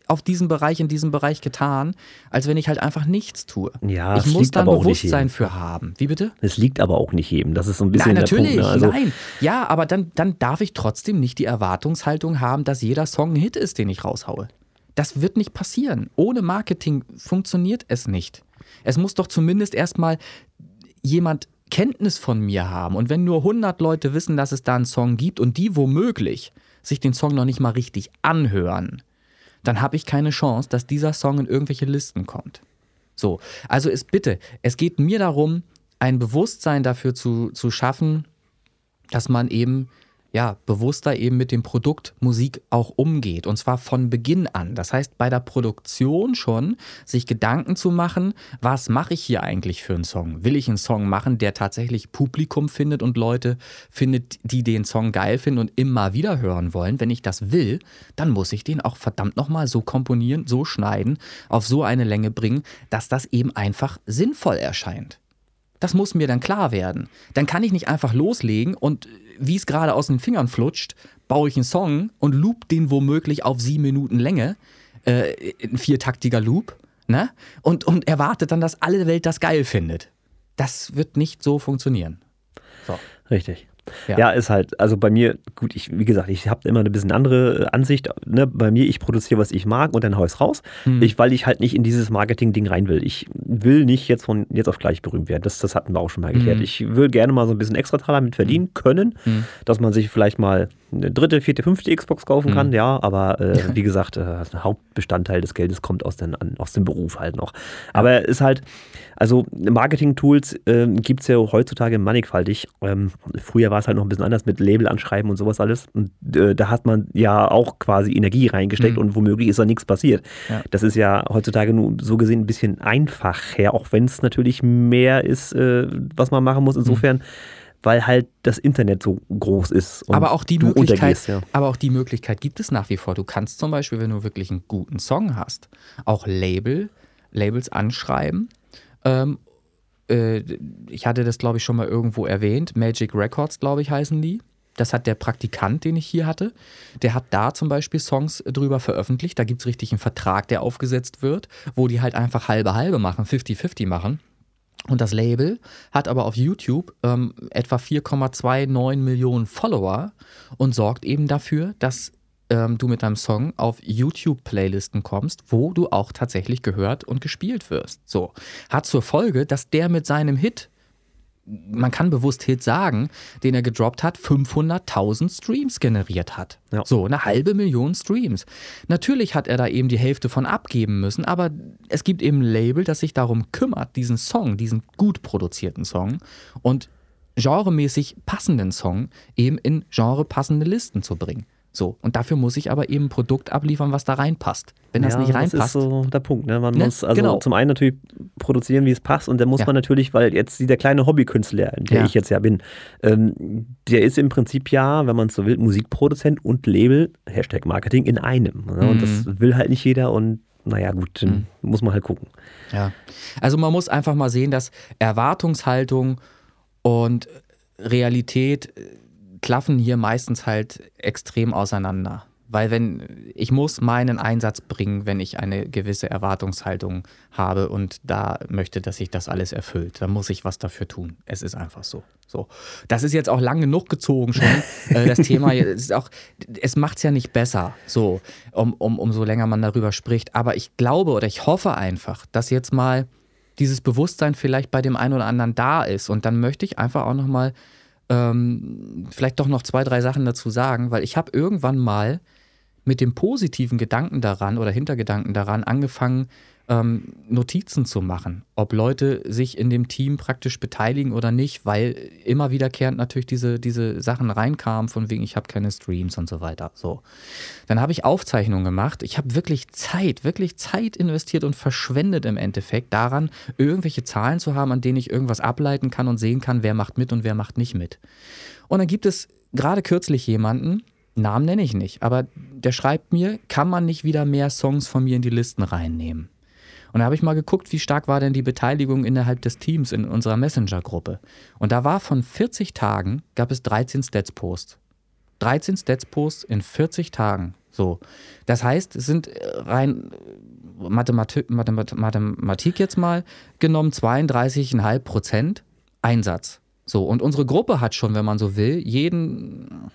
auf diesem Bereich, in diesem Bereich getan, als wenn ich halt einfach nichts tue. Ja, ich muss da ein Bewusstsein für haben. Wie bitte? Es liegt aber auch nicht jedem. Das ist so ein bisschen der Punkt. Nein, natürlich, nein. Ja, aber dann, dann darf ich trotzdem nicht die Erwartungshaltung haben, dass jeder Song ein Hit ist, den ich raushaue. Das wird nicht passieren. Ohne Marketing funktioniert es nicht. Es muss doch zumindest erstmal jemand Kenntnis von mir haben. Und wenn nur hundert Leute wissen, dass es da einen Song gibt und die womöglich sich den Song noch nicht mal richtig anhören, dann habe ich keine Chance, dass dieser Song in irgendwelche Listen kommt. So, also ist bitte, es geht mir darum, ein Bewusstsein dafür zu, zu schaffen, dass man eben ja, bewusster eben mit dem Produkt Musik auch umgeht. Und zwar von Beginn an. Das heißt, bei der Produktion schon, sich Gedanken zu machen, was mache ich hier eigentlich für einen Song? Will ich einen Song machen, der tatsächlich Publikum findet und Leute findet, die den Song geil finden und immer wieder hören wollen? Wenn ich das will, dann muss ich den auch verdammt nochmal so komponieren, so schneiden, auf so eine Länge bringen, dass das eben einfach sinnvoll erscheint. Das muss mir dann klar werden. Dann kann ich nicht einfach loslegen und, wie es gerade aus den Fingern flutscht, baue ich einen Song und loop den womöglich auf sieben Minuten Länge, äh, ein viertaktiger Loop, ne? Und, und erwartet dann, dass alle Welt das geil findet. Das wird nicht so funktionieren. So. Richtig. Ja. ja, ist halt, also bei mir, gut, ich, wie gesagt, ich habe immer eine bisschen andere Ansicht, ne? Bei mir, ich produziere, was ich mag und dann hau ich's raus, hm. ich, weil ich halt nicht in dieses Marketing-Ding rein will. Ich will nicht jetzt von jetzt auf gleich berühmt werden, das, das hatten wir auch schon mal hm. geklärt. Ich will gerne mal so ein bisschen Extrataler mit verdienen können, hm. dass man sich vielleicht mal eine dritte, vierte, fünfte Xbox kaufen hm. kann, ja, aber äh, wie gesagt, äh, ein Hauptbestandteil des Geldes kommt aus, den, an, aus dem Beruf halt noch. Aber ist halt, also Marketing-Tools äh, gibt es ja heutzutage mannigfaltig. Ähm, früher war es halt noch ein bisschen anders mit Label anschreiben und sowas alles. Und äh, da hat man ja auch quasi Energie reingesteckt mhm. und womöglich ist da nichts passiert. Ja. Das ist ja heutzutage nur so gesehen ein bisschen einfacher, auch wenn es natürlich mehr ist, äh, was man machen muss. Insofern, mhm. weil halt das Internet so groß ist. Und aber, auch die Möglichkeit, ja. aber auch die Möglichkeit gibt es nach wie vor. Du kannst zum Beispiel, wenn du wirklich einen guten Song hast, auch Label, Labels anschreiben. Ähm, äh, ich hatte das, glaube ich, schon mal irgendwo erwähnt. Magic Records, glaube ich, heißen die. Das hat der Praktikant, den ich hier hatte. Der hat da zum Beispiel Songs drüber veröffentlicht. Da gibt es richtig einen Vertrag, der aufgesetzt wird, wo die halt einfach halbe-halbe machen, fifty-fifty machen. Und das Label hat aber auf YouTube ähm, etwa vier Komma neunundzwanzig Millionen Follower und sorgt eben dafür, dass ähm, du mit deinem Song auf YouTube-Playlisten kommst, wo du auch tatsächlich gehört und gespielt wirst. So. Hat zur Folge, dass der mit seinem Hit, man kann bewusst Hit sagen, den er gedroppt hat, fünfhunderttausend Streams generiert hat. Ja. So, eine halbe Million Streams. Natürlich hat er da eben die Hälfte von abgeben müssen, aber es gibt eben ein Label, das sich darum kümmert, diesen Song, diesen gut produzierten Song und genremäßig passenden Song eben in genrepassende Listen zu bringen. So, und dafür muss ich aber eben ein Produkt abliefern, was da reinpasst. Wenn das ja, nicht reinpasst. Das ist so der Punkt. Ne? Man ne? muss also genau. zum einen natürlich produzieren, wie es passt, und dann muss ja. man natürlich, weil jetzt der kleine Hobbykünstler, der ja. ich jetzt ja bin, ähm, der ist im Prinzip ja, wenn man es so will, Musikproduzent und Label, Hashtag Marketing in einem. Ne? Mhm. Und das will halt nicht jeder und naja gut, dann mhm. muss man halt gucken. Ja. Also man muss einfach mal sehen, dass Erwartungshaltung und Realität klaffen hier meistens halt extrem auseinander. Weil wenn, ich muss meinen Einsatz bringen, wenn ich eine gewisse Erwartungshaltung habe und da möchte, dass sich das alles erfüllt. Da muss ich was dafür tun. Es ist einfach so. So. Das ist jetzt auch lang genug gezogen schon. Das Thema ist auch, es macht es ja nicht besser, so, um, um, umso länger man darüber spricht. Aber ich glaube oder ich hoffe einfach, dass jetzt mal dieses Bewusstsein vielleicht bei dem einen oder anderen da ist. Und dann möchte ich einfach auch nochmal Ähm, vielleicht doch noch zwei, drei Sachen dazu sagen, weil ich habe irgendwann mal mit dem positiven Gedanken daran oder Hintergedanken daran angefangen, ähm, Notizen zu machen, ob Leute sich in dem Team praktisch beteiligen oder nicht, weil immer wiederkehrend natürlich diese, diese Sachen reinkamen, von wegen ich habe keine Streams und so weiter. So. Dann habe ich Aufzeichnungen gemacht. Ich habe wirklich Zeit, wirklich Zeit investiert und verschwendet im Endeffekt daran, irgendwelche Zahlen zu haben, an denen ich irgendwas ableiten kann und sehen kann, wer macht mit und wer macht nicht mit. Und dann gibt es gerade kürzlich jemanden, Namen nenne ich nicht, aber der schreibt mir, kann man nicht wieder mehr Songs von mir in die Listen reinnehmen? Und da habe ich mal geguckt, wie stark war denn die Beteiligung innerhalb des Teams in unserer Messenger-Gruppe. Und da war von vierzig Tagen, gab es dreizehn Stats-Posts. dreizehn Stats-Posts in vierzig Tagen. So. Das heißt, es sind rein Mathematik, Mathematik jetzt mal genommen, zweiunddreißig Komma fünf Prozent Einsatz. So. Und unsere Gruppe hat schon, wenn man so will, jeden...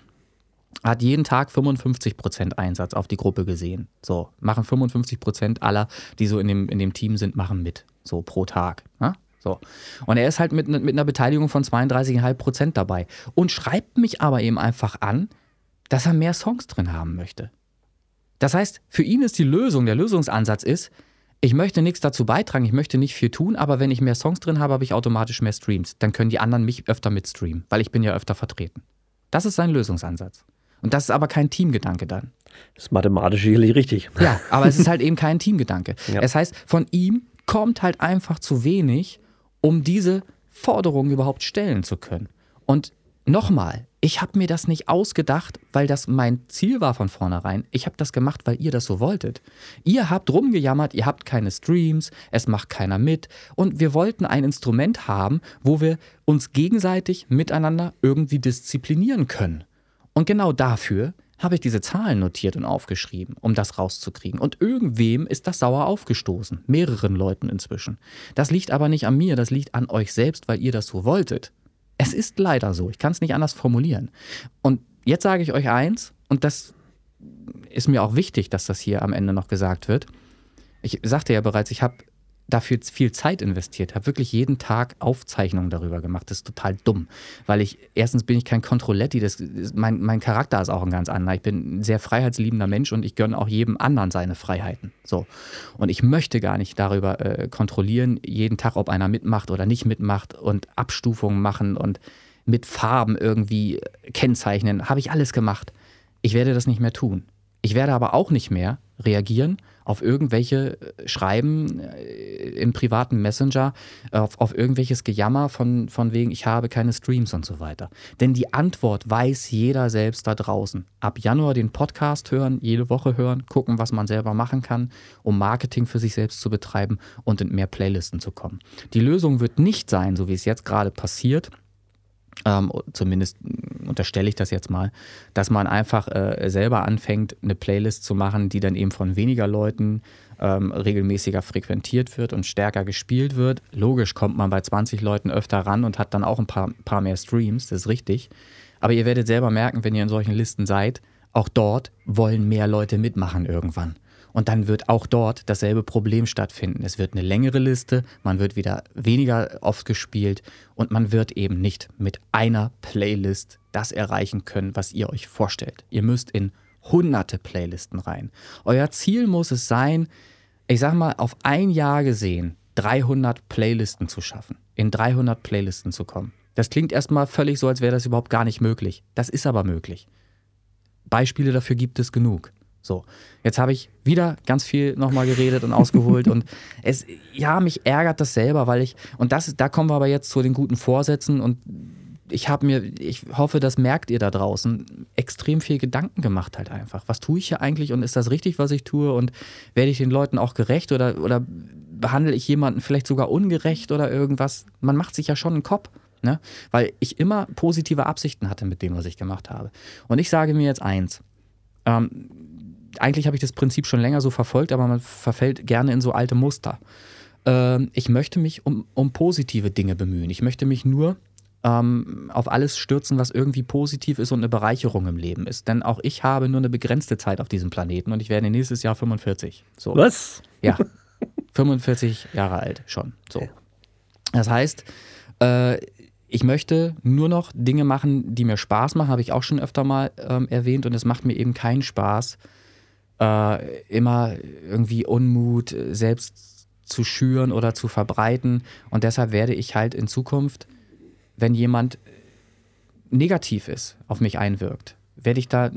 hat jeden Tag fünfundfünfzig Prozent Einsatz auf die Gruppe gesehen. So, machen fünfundfünfzig Prozent aller, die so in dem, in dem Team sind, machen mit. So pro Tag. Ne? So. Und er ist halt mit, mit einer Beteiligung von zweiunddreißig Komma fünf Prozent dabei. Und schreibt mich aber eben einfach an, dass er mehr Songs drin haben möchte. Das heißt, für ihn ist die Lösung, der Lösungsansatz ist, ich möchte nichts dazu beitragen, ich möchte nicht viel tun, aber wenn ich mehr Songs drin habe, habe ich automatisch mehr Streams. Dann können die anderen mich öfter mitstreamen, weil ich bin ja öfter vertreten. Das ist sein Lösungsansatz. Und das ist aber kein Teamgedanke dann. Das ist mathematisch sicherlich richtig. Ja, aber es ist halt eben kein Teamgedanke. Ja. Das heißt, von ihm kommt halt einfach zu wenig, um diese Forderungen überhaupt stellen zu können. Und nochmal, ich habe mir das nicht ausgedacht, weil das mein Ziel war von vornherein. Ich habe das gemacht, weil ihr das so wolltet. Ihr habt rumgejammert, ihr habt keine Streams, es macht keiner mit. Und wir wollten ein Instrument haben, wo wir uns gegenseitig miteinander irgendwie disziplinieren können. Und genau dafür habe ich diese Zahlen notiert und aufgeschrieben, um das rauszukriegen. Und irgendwem ist das sauer aufgestoßen, mehreren Leuten inzwischen. Das liegt aber nicht an mir, das liegt an euch selbst, weil ihr das so wolltet. Es ist leider so. Ich kann es nicht anders formulieren. Und jetzt sage ich euch eins, und das ist mir auch wichtig, dass das hier am Ende noch gesagt wird. Ich sagte ja bereits, ich habe dafür viel Zeit investiert, habe wirklich jeden Tag Aufzeichnungen darüber gemacht. Das ist total dumm, weil ich, erstens bin ich kein Controletti, das ist, mein, mein Charakter ist auch ein ganz anderer. Ich bin ein sehr freiheitsliebender Mensch und ich gönne auch jedem anderen seine Freiheiten. So. Und ich möchte gar nicht darüber äh, kontrollieren, jeden Tag, ob einer mitmacht oder nicht mitmacht und Abstufungen machen und mit Farben irgendwie kennzeichnen. Habe ich alles gemacht. Ich werde das nicht mehr tun. Ich werde aber auch nicht mehr reagieren auf irgendwelche Schreiben im privaten Messenger, auf, auf irgendwelches Gejammer von, von wegen, ich habe keine Streams und so weiter. Denn die Antwort weiß jeder selbst da draußen. Ab Januar den Podcast hören, jede Woche hören, gucken, was man selber machen kann, um Marketing für sich selbst zu betreiben und in mehr Playlisten zu kommen. Die Lösung wird nicht sein, so wie es jetzt gerade passiert, Ähm, zumindest unterstelle ich das jetzt mal, dass man einfach äh, selber anfängt, eine Playlist zu machen, die dann eben von weniger Leuten ähm, regelmäßiger frequentiert wird und stärker gespielt wird. Logisch kommt man bei zwanzig Leuten öfter ran und hat dann auch ein paar, paar mehr Streams, das ist richtig. Aber ihr werdet selber merken, wenn ihr in solchen Listen seid, auch dort wollen mehr Leute mitmachen irgendwann. Und dann wird auch dort dasselbe Problem stattfinden. Es wird eine längere Liste, man wird wieder weniger oft gespielt und man wird eben nicht mit einer Playlist das erreichen können, was ihr euch vorstellt. Ihr müsst in hunderte Playlisten rein. Euer Ziel muss es sein, ich sag mal, auf ein Jahr gesehen, dreihundert Playlisten zu schaffen, in dreihundert Playlisten zu kommen. Das klingt erstmal völlig so, als wäre das überhaupt gar nicht möglich. Das ist aber möglich. Beispiele dafür gibt es genug. So, jetzt habe ich wieder ganz viel nochmal geredet und ausgeholt und es, ja, mich ärgert das selber, weil ich, und das, da kommen wir aber jetzt zu den guten Vorsätzen und ich habe mir, ich hoffe, das merkt ihr da draußen, extrem viel Gedanken gemacht halt einfach. Was tue ich hier eigentlich und ist das richtig, was ich tue und werde ich den Leuten auch gerecht oder, oder behandle ich jemanden vielleicht sogar ungerecht oder irgendwas? Man macht sich ja schon einen Kopf, ne? Weil ich immer positive Absichten hatte mit dem, was ich gemacht habe. Und ich sage mir jetzt eins, ähm, eigentlich habe ich das Prinzip schon länger so verfolgt, aber man verfällt gerne in so alte Muster. Ähm, ich möchte mich um, um positive Dinge bemühen. Ich möchte mich nur ähm, auf alles stürzen, was irgendwie positiv ist und eine Bereicherung im Leben ist. Denn auch ich habe nur eine begrenzte Zeit auf diesem Planeten und ich werde nächstes Jahr fünfundvierzig. So. Was? Ja, fünfundvierzig Jahre alt schon. So. Das heißt, äh, ich möchte nur noch Dinge machen, die mir Spaß machen, habe ich auch schon öfter mal ähm, erwähnt und es macht mir eben keinen Spaß, Äh, immer irgendwie Unmut selbst zu schüren oder zu verbreiten. Und deshalb werde ich halt in Zukunft, wenn jemand negativ ist, auf mich einwirkt, werde ich da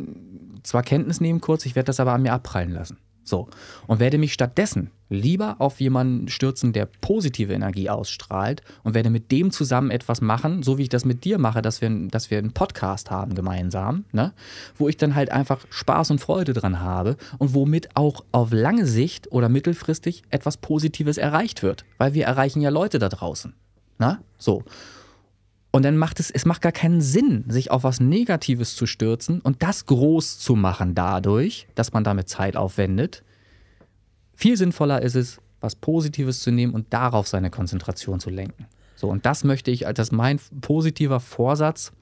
zwar Kenntnis nehmen kurz, ich werde das aber an mir abprallen lassen. So. Und werde mich stattdessen lieber auf jemanden stürzen, der positive Energie ausstrahlt und werde mit dem zusammen etwas machen, so wie ich das mit dir mache, dass wir, dass wir einen Podcast haben gemeinsam, ne? Wo ich dann halt einfach Spaß und Freude dran habe und womit auch auf lange Sicht oder mittelfristig etwas Positives erreicht wird, weil wir erreichen ja Leute da draußen, ne? So. Und dann macht es, es macht gar keinen Sinn, sich auf was Negatives zu stürzen und das groß zu machen dadurch, dass man damit Zeit aufwendet. Viel sinnvoller ist es, was Positives zu nehmen und darauf seine Konzentration zu lenken. So, und das möchte ich, das ist mein positiver Vorsatz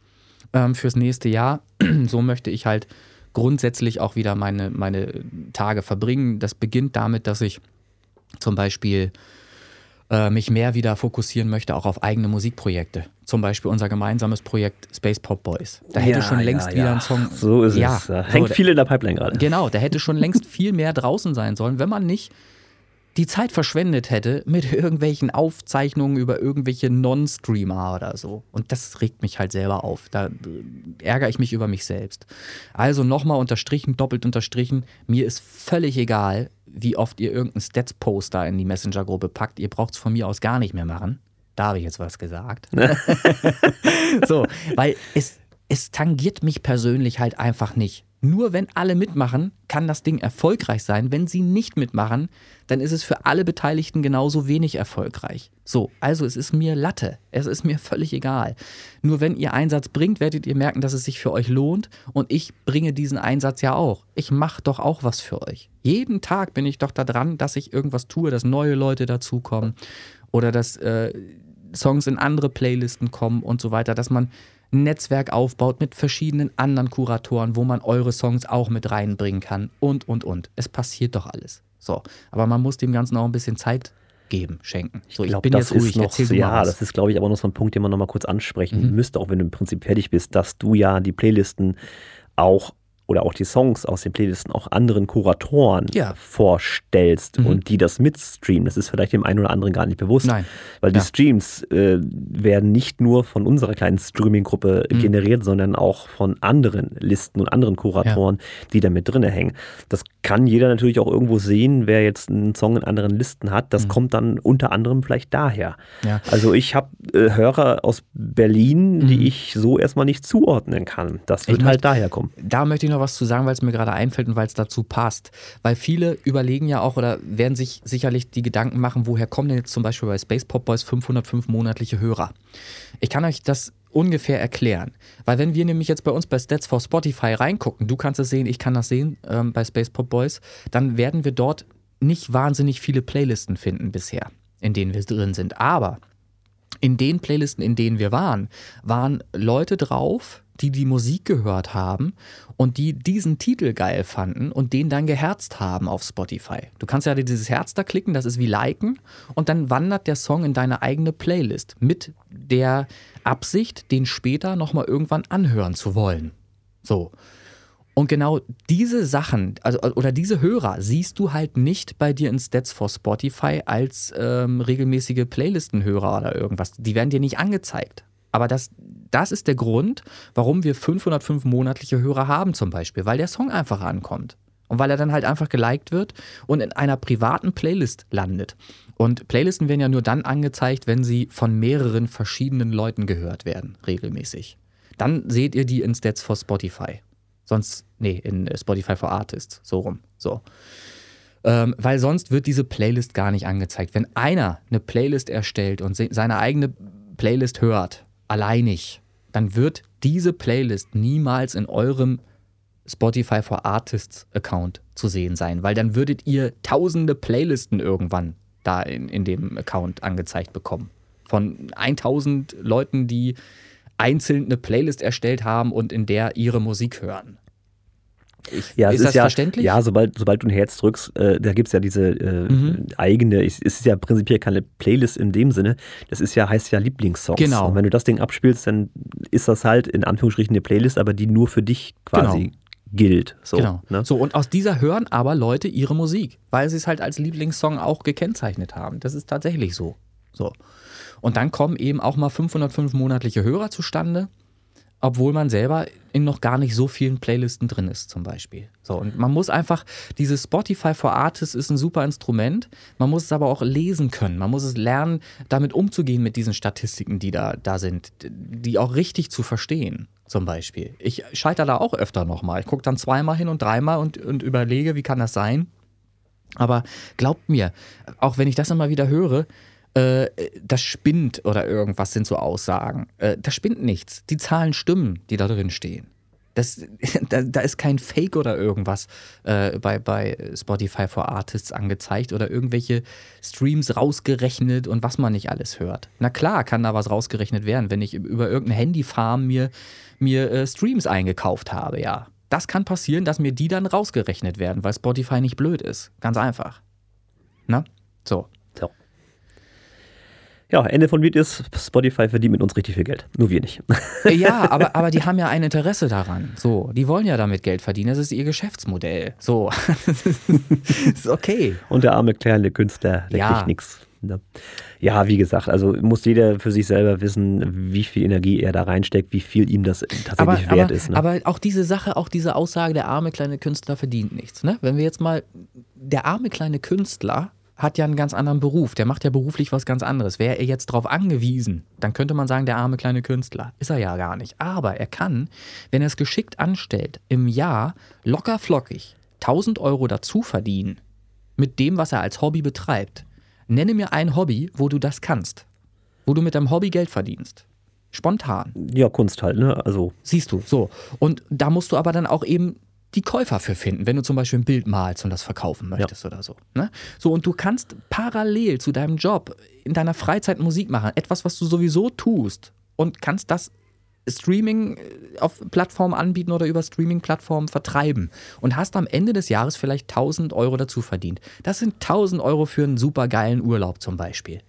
ähm, fürs nächste Jahr. So möchte ich halt grundsätzlich auch wieder meine, meine Tage verbringen. Das beginnt damit, dass ich zum Beispiel äh, mich mehr wieder fokussieren möchte, auch auf eigene Musikprojekte. Zum Beispiel unser gemeinsames Projekt Space Pop Boys. Da hätte ja, schon längst ja, wieder ja. ein Song. So ist ja, es. Da hängt so, viel in der Pipeline gerade. Genau, da hätte schon längst viel mehr draußen sein sollen, wenn man nicht die Zeit verschwendet hätte mit irgendwelchen Aufzeichnungen über irgendwelche Non-Streamer oder so. Und das regt mich halt selber auf. Da ärgere ich mich über mich selbst. Also nochmal unterstrichen, doppelt unterstrichen. Mir ist völlig egal, wie oft ihr irgendeinen Stats-Poster in die Messenger-Gruppe packt. Ihr braucht es von mir aus gar nicht mehr machen. Da habe ich jetzt was gesagt. So, weil es, es tangiert mich persönlich halt einfach nicht. Nur wenn alle mitmachen, kann das Ding erfolgreich sein. Wenn sie nicht mitmachen, dann ist es für alle Beteiligten genauso wenig erfolgreich. So, also es ist mir Latte. Es ist mir völlig egal. Nur wenn ihr Einsatz bringt, werdet ihr merken, dass es sich für euch lohnt. Und ich bringe diesen Einsatz ja auch. Ich mache doch auch was für euch. Jeden Tag bin ich doch da dran, dass ich irgendwas tue, dass neue Leute dazukommen. Oder dass äh, Songs in andere Playlisten kommen und so weiter, dass man ein Netzwerk aufbaut mit verschiedenen anderen Kuratoren, wo man eure Songs auch mit reinbringen kann und, und, und. Es passiert doch alles. So, aber man muss dem Ganzen auch ein bisschen Zeit geben, schenken. So, ich, glaub, ich bin das jetzt ruhig, noch, erzähl du ja, mal was. Das ist, glaube ich, aber noch so ein Punkt, den man nochmal kurz ansprechen mhm. müsste, auch wenn du im Prinzip fertig bist, dass du ja die Playlisten auch oder auch die Songs aus den Playlisten auch anderen Kuratoren ja. vorstellst mhm. und die das mitstreamen. Das ist vielleicht dem einen oder anderen gar nicht bewusst. Nein. Weil ja. die Streams äh, werden nicht nur von unserer kleinen Streaming-Gruppe mhm. generiert, sondern auch von anderen Listen und anderen Kuratoren, ja. die da mit drin hängen. Das kann jeder natürlich auch irgendwo sehen, wer jetzt einen Song in anderen Listen hat. Das mhm. kommt dann unter anderem vielleicht daher. Ja. Also ich habe äh, Hörer aus Berlin, mhm. die ich so erstmal nicht zuordnen kann. Das wird ich halt möchte, daher kommen. Da möchte ich noch was zu sagen, weil es mir gerade einfällt und weil es dazu passt. Weil viele überlegen ja auch oder werden sich sicherlich die Gedanken machen, woher kommen denn jetzt zum Beispiel bei Space Pop Boys fünfhundertfünf monatliche Hörer? Ich kann euch das ungefähr erklären. Weil wenn wir nämlich jetzt bei uns bei Stats for Spotify reingucken, du kannst es sehen, ich kann das sehen ähm, bei Space Pop Boys, dann werden wir dort nicht wahnsinnig viele Playlisten finden bisher, in denen wir drin sind. Aber in den Playlisten, in denen wir waren, waren Leute drauf, die die Musik gehört haben und die diesen Titel geil fanden und den dann geherzt haben auf Spotify. Du kannst ja dieses Herz da klicken, das ist wie liken und dann wandert der Song in deine eigene Playlist mit der Absicht, den später nochmal irgendwann anhören zu wollen. So. Und genau diese Sachen, also oder diese Hörer, siehst du halt nicht bei dir in Stats for Spotify als ähm, regelmäßige Playlistenhörer oder irgendwas. Die werden dir nicht angezeigt. Aber das, das ist der Grund, warum wir fünfhundertfünf monatliche Hörer haben zum Beispiel, weil der Song einfach ankommt und weil er dann halt einfach geliked wird und in einer privaten Playlist landet. Und Playlisten werden ja nur dann angezeigt, wenn sie von mehreren verschiedenen Leuten gehört werden, regelmäßig. Dann seht ihr die in Stats for Spotify. Sonst, nee, in Spotify for Artists, so rum, so. Ähm, weil sonst wird diese Playlist gar nicht angezeigt. Wenn einer eine Playlist erstellt und se- seine eigene Playlist hört, alleinig, dann wird diese Playlist niemals in eurem Spotify for Artists Account zu sehen sein, weil dann würdet ihr tausende Playlisten irgendwann da in, in dem Account angezeigt bekommen. Von tausend Leuten, die einzeln eine Playlist erstellt haben und in der ihre Musik hören. Ich, ja, ist, ist das ja, verständlich? Ja, sobald, sobald du ein Herz drückst, äh, da gibt es ja diese äh, mhm. eigene, es ist ja prinzipiell keine Playlist in dem Sinne, das ist ja, heißt ja Lieblingssongs. Genau. Und wenn du das Ding abspielst, dann ist das halt in Anführungsstrichen eine Playlist, aber die nur für dich quasi genau. gilt. So, genau. Ne? So, und aus dieser hören aber Leute ihre Musik, weil sie es halt als Lieblingssong auch gekennzeichnet haben. Das ist tatsächlich so. So. Und dann kommen eben auch mal fünfhundertfünf monatliche Hörer zustande, obwohl man selber in noch gar nicht so vielen Playlisten drin ist zum Beispiel. So, und man muss einfach, dieses Spotify for Artists ist ein super Instrument, man muss es aber auch lesen können, man muss es lernen, damit umzugehen mit diesen Statistiken, die da, da sind, die auch richtig zu verstehen zum Beispiel. Ich scheitere da auch öfter nochmal, ich gucke dann zweimal hin und dreimal und, und überlege, wie kann das sein? Aber glaubt mir, auch wenn ich das immer wieder höre, das spinnt oder irgendwas sind so Aussagen. Das spinnt nichts. Die Zahlen stimmen, die da drin stehen. Das, da, da ist kein Fake oder irgendwas äh, bei, bei Spotify for Artists angezeigt oder irgendwelche Streams rausgerechnet und was man nicht alles hört. Na klar kann da was rausgerechnet werden, wenn ich über irgendeine Handyfarm mir, mir äh, Streams eingekauft habe, ja. Das kann passieren, dass mir die dann rausgerechnet werden, weil Spotify nicht blöd ist. Ganz einfach. Na? So. Ja, Ende von Lied ist, Spotify verdient mit uns richtig viel Geld. Nur wir nicht. Ja, aber, aber die haben ja ein Interesse daran. So, die wollen ja damit Geld verdienen. Das ist ihr Geschäftsmodell. So, das ist okay. Und der arme kleine Künstler, der ja. kriegt nichts. Ja, wie gesagt, also muss jeder für sich selber wissen, wie viel Energie er da reinsteckt, wie viel ihm das tatsächlich aber, wert aber, ist. Ne? Aber auch diese Sache, auch diese Aussage, der arme kleine Künstler verdient nichts. Ne? Wenn wir jetzt mal, der arme kleine Künstler hat ja einen ganz anderen Beruf, der macht ja beruflich was ganz anderes. Wäre er jetzt drauf angewiesen, dann könnte man sagen, der arme kleine Künstler. Ist er ja gar nicht. Aber er kann, wenn er es geschickt anstellt, im Jahr locker flockig tausend Euro dazu verdienen, mit dem, was er als Hobby betreibt. Nenne mir ein Hobby, wo du das kannst. Wo du mit deinem Hobby Geld verdienst. Spontan. Ja, Kunst halt, ne? Also. Siehst du, so. Und da musst du aber dann auch eben die Käufer für finden, wenn du zum Beispiel ein Bild malst und das verkaufen möchtest, ja, oder so. Ne? So, und du kannst parallel zu deinem Job in deiner Freizeit Musik machen, etwas, was du sowieso tust, und kannst das Streaming auf Plattformen anbieten oder über Streaming-Plattformen vertreiben und hast am Ende des Jahres vielleicht tausend Euro dazu verdient. Das sind tausend Euro für einen super geilen Urlaub zum Beispiel.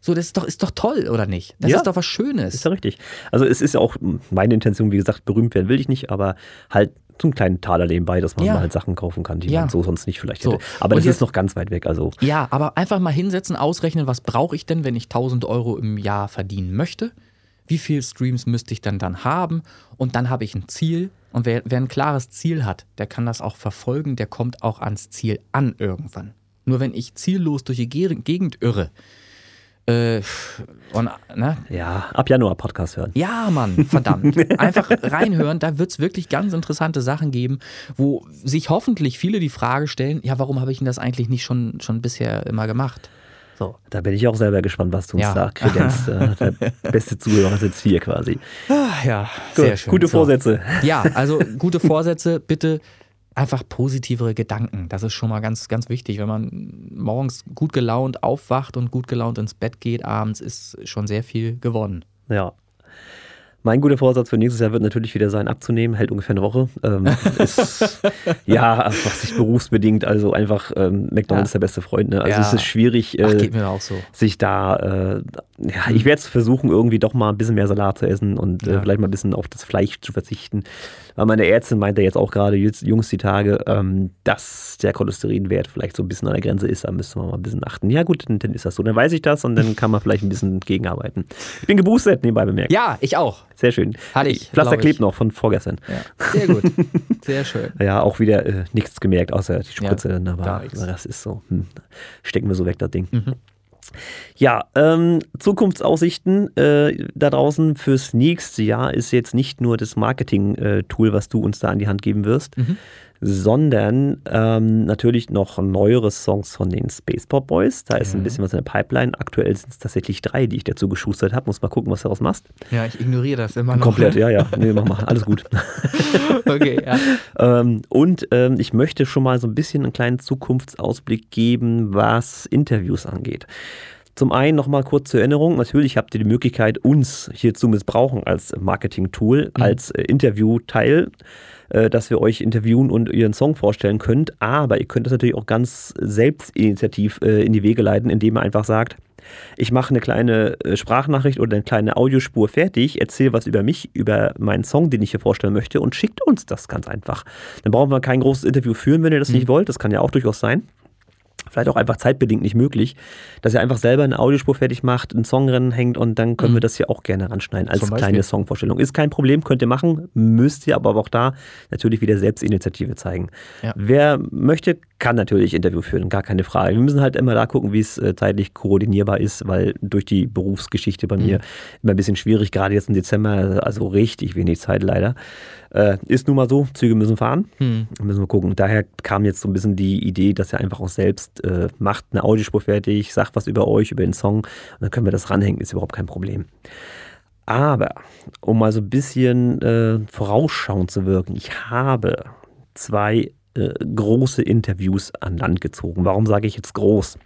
So, das ist doch, ist doch toll, oder nicht? Das ja, ist doch was Schönes. Ist ja richtig. Also es ist ja auch meine Intention, wie gesagt, berühmt werden will ich nicht, aber halt zum kleinen Taler nebenbei, dass man ja. mal halt Sachen kaufen kann, die ja. man so sonst nicht vielleicht hätte. So. Aber und das jetzt, ist noch ganz weit weg. Also. Ja, aber einfach mal hinsetzen, ausrechnen, was brauche ich denn, wenn ich tausend Euro im Jahr verdienen möchte? Wie viele Streams müsste ich denn dann haben? Und dann habe ich ein Ziel. Und wer, wer ein klares Ziel hat, der kann das auch verfolgen, der kommt auch ans Ziel an irgendwann. Nur wenn ich ziellos durch die Gegend irre, Äh, und, ne? Ja, ab Januar Podcast hören. Ja, Mann, verdammt. Einfach reinhören, da wird es wirklich ganz interessante Sachen geben, wo sich hoffentlich viele die Frage stellen, ja, warum habe ich denn das eigentlich nicht schon, schon bisher immer gemacht? So. Da bin ich auch selber gespannt, was du uns ja. da kredenzt. Der beste Zuhörer ist jetzt hier quasi. Ja, gut, sehr schön. Gute so. Vorsätze. Ja, also gute Vorsätze, bitte. Einfach positivere Gedanken, das ist schon mal ganz, ganz wichtig. Wenn man morgens gut gelaunt aufwacht und gut gelaunt ins Bett geht, abends ist schon sehr viel gewonnen. Ja. Mein guter Vorsatz für nächstes Jahr wird natürlich wieder sein, abzunehmen. Hält ungefähr eine Woche. Ähm, ist, ja, einfach sich berufsbedingt. Also einfach, ähm, McDonald's ja. ist der beste Freund. Ne? Also ja. es ist schwierig, äh, Ach, geht mir auch so. sich da, äh, ja, ich werde es versuchen, irgendwie doch mal ein bisschen mehr Salat zu essen und ja. äh, vielleicht mal ein bisschen auf das Fleisch zu verzichten. Weil meine Ärztin meinte jetzt auch gerade, Jungs, die Tage, ähm, dass der Cholesterinwert vielleicht so ein bisschen an der Grenze ist. Da müsste man mal ein bisschen achten. Ja gut, dann, dann ist das so. Dann weiß ich das und dann kann man vielleicht ein bisschen gegenarbeiten. Ich bin geboostert, nebenbei bemerkt. Ja, ich auch. Sehr schön. Hatte ich. Pflaster klebt noch von vorgestern. Ja. Sehr gut. Sehr schön. Ja, auch wieder äh, nichts gemerkt, außer die Spritze. Ja, aber das ist so. Hm. Stecken wir so weg, das Ding. Mhm. Ja, ähm, Zukunftsaussichten äh, da draußen fürs nächste Jahr ist jetzt nicht nur das Marketing-Tool, äh, was du uns da an die Hand geben wirst, mhm. sondern ähm, natürlich noch neuere Songs von den Space Pop Boys. Da ist mhm. ein bisschen was in der Pipeline. Aktuell sind es tatsächlich drei, die ich dazu geschustert habe. Muss mal gucken, was du daraus machst. Ja, ich ignoriere das immer noch. Komplett, ja, ja. Nee, mach mal. Alles gut. Okay, ja. ähm, und ähm, ich möchte schon mal so ein bisschen einen kleinen Zukunftsausblick geben, was Interviews angeht. Zum einen nochmal kurz zur Erinnerung, natürlich habt ihr die Möglichkeit, uns hier zu missbrauchen als Marketing-Tool, mhm. als äh, Interviewteil, äh, dass wir euch interviewen und ihren Song vorstellen könnt, aber ihr könnt das natürlich auch ganz selbstinitiativ äh, in die Wege leiten, indem ihr einfach sagt, ich mache eine kleine Sprachnachricht oder eine kleine Audiospur fertig, erzähle was über mich, über meinen Song, den ich hier vorstellen möchte, und schickt uns das ganz einfach. Dann brauchen wir kein großes Interview führen, wenn ihr das mhm. nicht wollt, das kann ja auch durchaus sein. Vielleicht auch einfach zeitbedingt nicht möglich, dass ihr einfach selber eine Audiospur fertig macht, einen Song ranhängt, und dann können mhm. wir das hier auch gerne ranschneiden als kleine Songvorstellung. Ist kein Problem, könnt ihr machen, müsst ihr aber auch da natürlich wieder Selbstinitiative zeigen. Ja. Wer möchte, kann natürlich Interview führen, gar keine Frage. Wir müssen halt immer da gucken, wie es zeitlich koordinierbar ist, weil durch die Berufsgeschichte bei mhm. mir immer ein bisschen schwierig, gerade jetzt im Dezember, also richtig wenig Zeit leider. Äh, ist nun mal so, Züge müssen fahren, mhm. müssen wir gucken. Daher kam jetzt so ein bisschen die Idee, dass ihr einfach auch selbst Äh, macht eine Audiospur fertig, sagt was über euch, über den Song, und dann können wir das ranhängen, ist überhaupt kein Problem. Aber, um mal so ein bisschen äh, vorausschauend zu wirken, ich habe zwei äh, große Interviews an Land gezogen. Warum sage ich jetzt groß?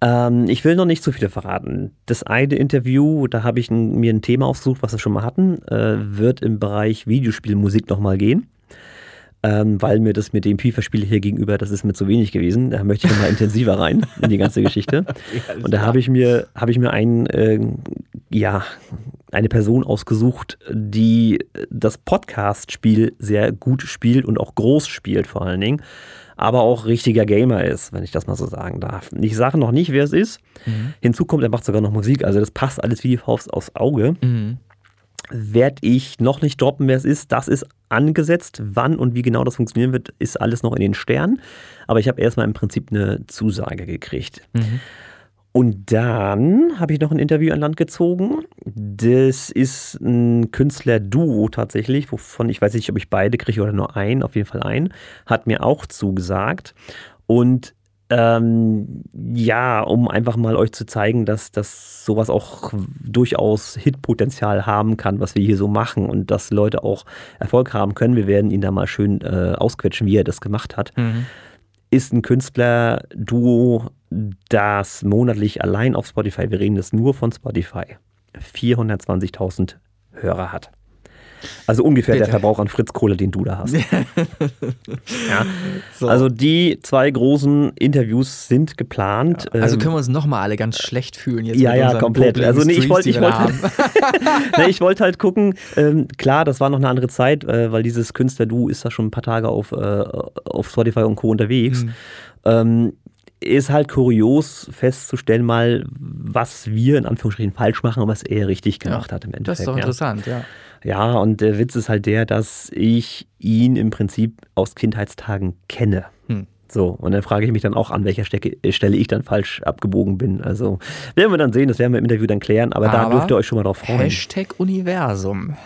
Ähm, ich will noch nicht zu viel verraten. Das eine Interview, da habe ich n, mir ein Thema ausgesucht, was wir schon mal hatten, äh, wird im Bereich Videospielmusik nochmal gehen. Ähm, weil mir das mit dem FIFA-Spiel hier gegenüber, das ist mir zu wenig gewesen. Da möchte ich nochmal intensiver rein in die ganze Geschichte. Ja, und da habe ich mir, habe ich mir einen, äh, ja, eine Person ausgesucht, die das Podcast-Spiel sehr gut spielt und auch groß spielt vor allen Dingen, aber auch richtiger Gamer ist, wenn ich das mal so sagen darf. Ich sage noch nicht, wer es ist. Mhm. Hinzu kommt, er macht sogar noch Musik. Also das passt alles wie die Faust aufs Auge. Mhm. Werde ich noch nicht droppen, wer es ist. Das ist angesetzt. Wann und wie genau das funktionieren wird, ist alles noch in den Sternen. Aber ich habe erstmal im Prinzip eine Zusage gekriegt. Mhm. Und dann habe ich noch ein Interview an Land gezogen. Das ist ein Künstler-Duo tatsächlich, wovon ich weiß nicht, ob ich beide kriege oder nur einen, auf jeden Fall einen. Hat mir auch zugesagt. Und Ähm, ja, um einfach mal euch zu zeigen, dass das sowas auch durchaus Hitpotenzial haben kann, was wir hier so machen und dass Leute auch Erfolg haben können. Wir werden ihn da mal schön äh, ausquetschen, wie er das gemacht hat. Mhm. Ist ein Künstlerduo, das monatlich allein auf Spotify, wir reden das nur von Spotify, vierhundertzwanzigtausend Hörer hat. Also ungefähr Bitte. Der Verbrauch an Fritz-Kola, den du da hast. Ja. So. Also die zwei großen Interviews sind geplant. Ja. Also können wir uns nochmal alle ganz schlecht fühlen jetzt. Ja, mit ja, komplett. Also nee, ich wollte ich wollt halt, nee, ich wollt halt gucken, ähm, klar, das war noch eine andere Zeit, äh, weil dieses Künstler-Duo ist da schon ein paar Tage auf, äh, auf Spotify und Co. unterwegs. Hm. Ähm, ist halt kurios festzustellen mal, was wir in Anführungsstrichen falsch machen und was er richtig gemacht ja, hat im Endeffekt. Das ist doch interessant, ja. ja. Ja, und der Witz ist halt der, dass ich ihn im Prinzip aus Kindheitstagen kenne. Hm. So, und dann frage ich mich dann auch, an welcher Stelle ich dann falsch abgebogen bin. Also werden wir dann sehen, das werden wir im Interview dann klären, aber, aber da dürft ihr euch schon mal drauf freuen. Hashtag Universum.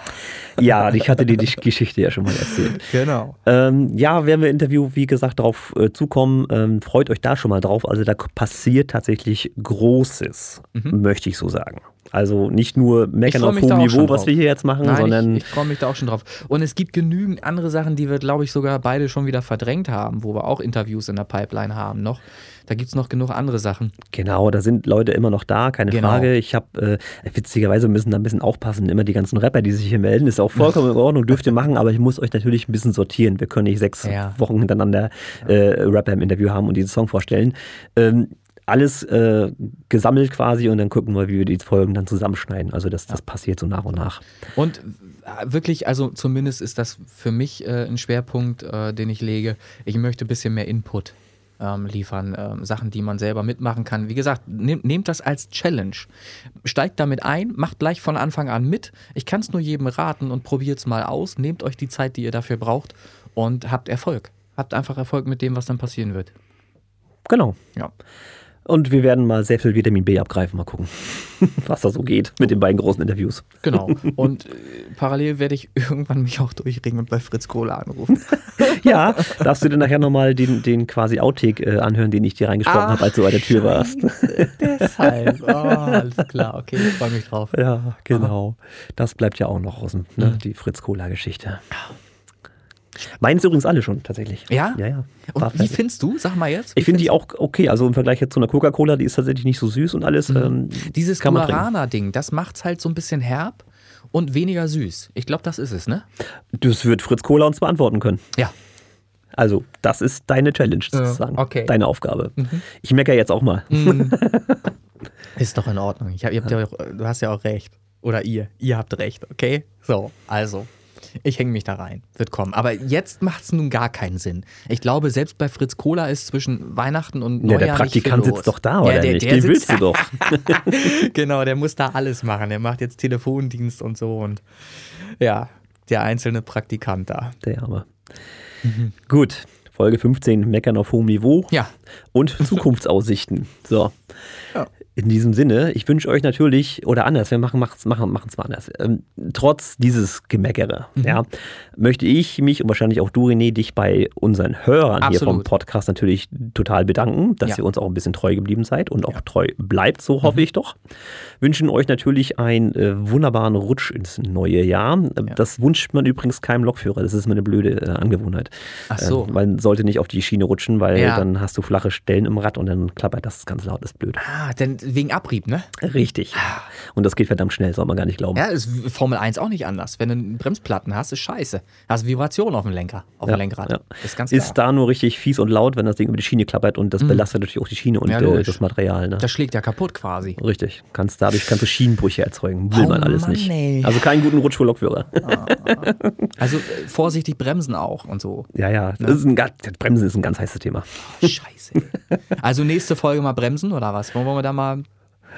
Ja, ich hatte die Geschichte ja schon mal erzählt. Genau. Ähm, ja, werden wir im Interview, wie gesagt, drauf äh, zukommen. Ähm, freut euch da schon mal drauf. Also da passiert tatsächlich Großes, mhm. möchte ich so sagen. Also nicht nur meckern auf hohem Niveau, was wir hier jetzt machen, Nein, sondern... Ich, ich freue mich da auch schon drauf. Und es gibt genügend andere Sachen, die wir, glaube ich, sogar beide schon wieder verdrängt haben, wo wir auch Interviews in der Pipeline haben noch. Da gibt es noch genug andere Sachen. Genau, da sind Leute immer noch da, keine genau. Frage. Ich habe, äh, witzigerweise müssen da ein bisschen aufpassen, immer die ganzen Rapper, die sich hier melden, ist auch vollkommen in Ordnung, dürft ihr machen, aber ich muss euch natürlich ein bisschen sortieren. Wir können nicht sechs ja. Wochen hintereinander äh, Rapper im Interview haben und diesen Song vorstellen. Ähm, Alles äh, gesammelt quasi und dann gucken wir, wie wir die Folgen dann zusammenschneiden. Also das, das passiert so nach und nach. Und wirklich, also zumindest ist das für mich äh, ein Schwerpunkt, äh, den ich lege. Ich möchte ein bisschen mehr Input ähm, liefern, äh, Sachen, die man selber mitmachen kann. Wie gesagt, nehm, nehmt das als Challenge. Steigt damit ein, macht gleich von Anfang an mit. Ich kann es nur jedem raten und probiert es mal aus. Nehmt euch die Zeit, die ihr dafür braucht und habt Erfolg. Habt einfach Erfolg mit dem, was dann passieren wird. Genau. Ja. Und wir werden mal sehr viel Vitamin B abgreifen. Mal gucken, was da so geht mit den beiden großen Interviews. Genau. Und äh, parallel werde ich irgendwann mich auch durchringen und bei Fritz-Kola anrufen. Ja, darfst du dir nachher nochmal den, den quasi Outtake äh, anhören, den ich dir reingesprochen habe, als du bei der Tür warst. Deshalb. Oh, alles klar. Okay, ich freue mich drauf. Ja, genau. Aha. Das bleibt ja auch noch außen, ne? Mhm. Die Fritz-Kola-Geschichte. Meinen übrigens alle schon, tatsächlich. Ja? Ja, ja. Und wie findest du? Sag mal jetzt. Ich finde die auch okay. Also im Vergleich jetzt zu einer Coca-Cola, die ist tatsächlich nicht so süß und alles. Mhm. Ähm, Dieses Guarana-Ding, das macht's halt so ein bisschen herb und weniger süß. Ich glaube, das ist es, ne? Das wird Fritz-Kola uns beantworten können. Ja. Also, das ist deine Challenge, sozusagen. Ja, okay. Deine Aufgabe. Mhm. Ich meckere jetzt auch mal. Mhm. Ist doch in Ordnung. Ich hab, ihr habt ja auch, du hast ja auch recht. Oder ihr. Ihr habt recht, okay? So, also. Ich hänge mich da rein, wird kommen. Aber jetzt macht es nun gar keinen Sinn. Ich glaube, selbst bei Fritz-Kola ist zwischen Weihnachten und Neujahr. Ja, der Praktikant sitzt doch da, oder ja, der, nicht? Der Den willst du doch. Genau, der muss da alles machen. Der macht jetzt Telefondienst und so. Und ja, der einzelne Praktikant da. Der Arme. Mhm. Gut, Folge fünfzehn, Meckern auf hohem Niveau. Ja. Und Zukunftsaussichten. So. Ja. In diesem Sinne, ich wünsche euch natürlich, oder anders, wir machen es machen, machen, mal anders, ähm, trotz dieses Gemeckere, mhm. ja, möchte ich mich und wahrscheinlich auch du, René, dich bei unseren Hörern Absolut. Hier vom Podcast natürlich total bedanken, dass ja. ihr uns auch ein bisschen treu geblieben seid und auch ja. treu bleibt, so hoffe mhm. ich doch. Wünschen euch natürlich einen äh, wunderbaren Rutsch ins neue Jahr. Äh, ja. Das wünscht man übrigens keinem Lokführer, das ist immer eine blöde äh, Angewohnheit. Ach so. Äh, man sollte nicht auf die Schiene rutschen, weil ja. dann hast du flache Stellen im Rad und dann klappert das ganz laut, das ist blöd. Ah, denn wegen Abrieb, ne? Richtig. Und das geht verdammt schnell, soll man gar nicht glauben. Ja, ist Formel eins auch nicht anders. Wenn du Bremsplatten hast, ist scheiße. Hast Vibration auf dem Lenker, auf ja, dem Lenkrad. Ja. Ist ganz klar. Ist da nur richtig fies und laut, wenn das Ding über die Schiene klappert und das mhm. belastet natürlich auch die Schiene und ja, äh, das Material. Ne? Das schlägt ja kaputt quasi. Richtig. Kannst, dadurch kannst du Schienenbrüche erzeugen. Will oh, man alles Mann, nicht. Ey. Also keinen guten Rutsch für Lokführer. Ah. Also äh, vorsichtig bremsen auch und so. Ja, ja. Das ne? ist ein, bremsen ist ein ganz heißes Thema. Oh, scheiße. Also nächste Folge mal bremsen oder was? Wollen wir da mal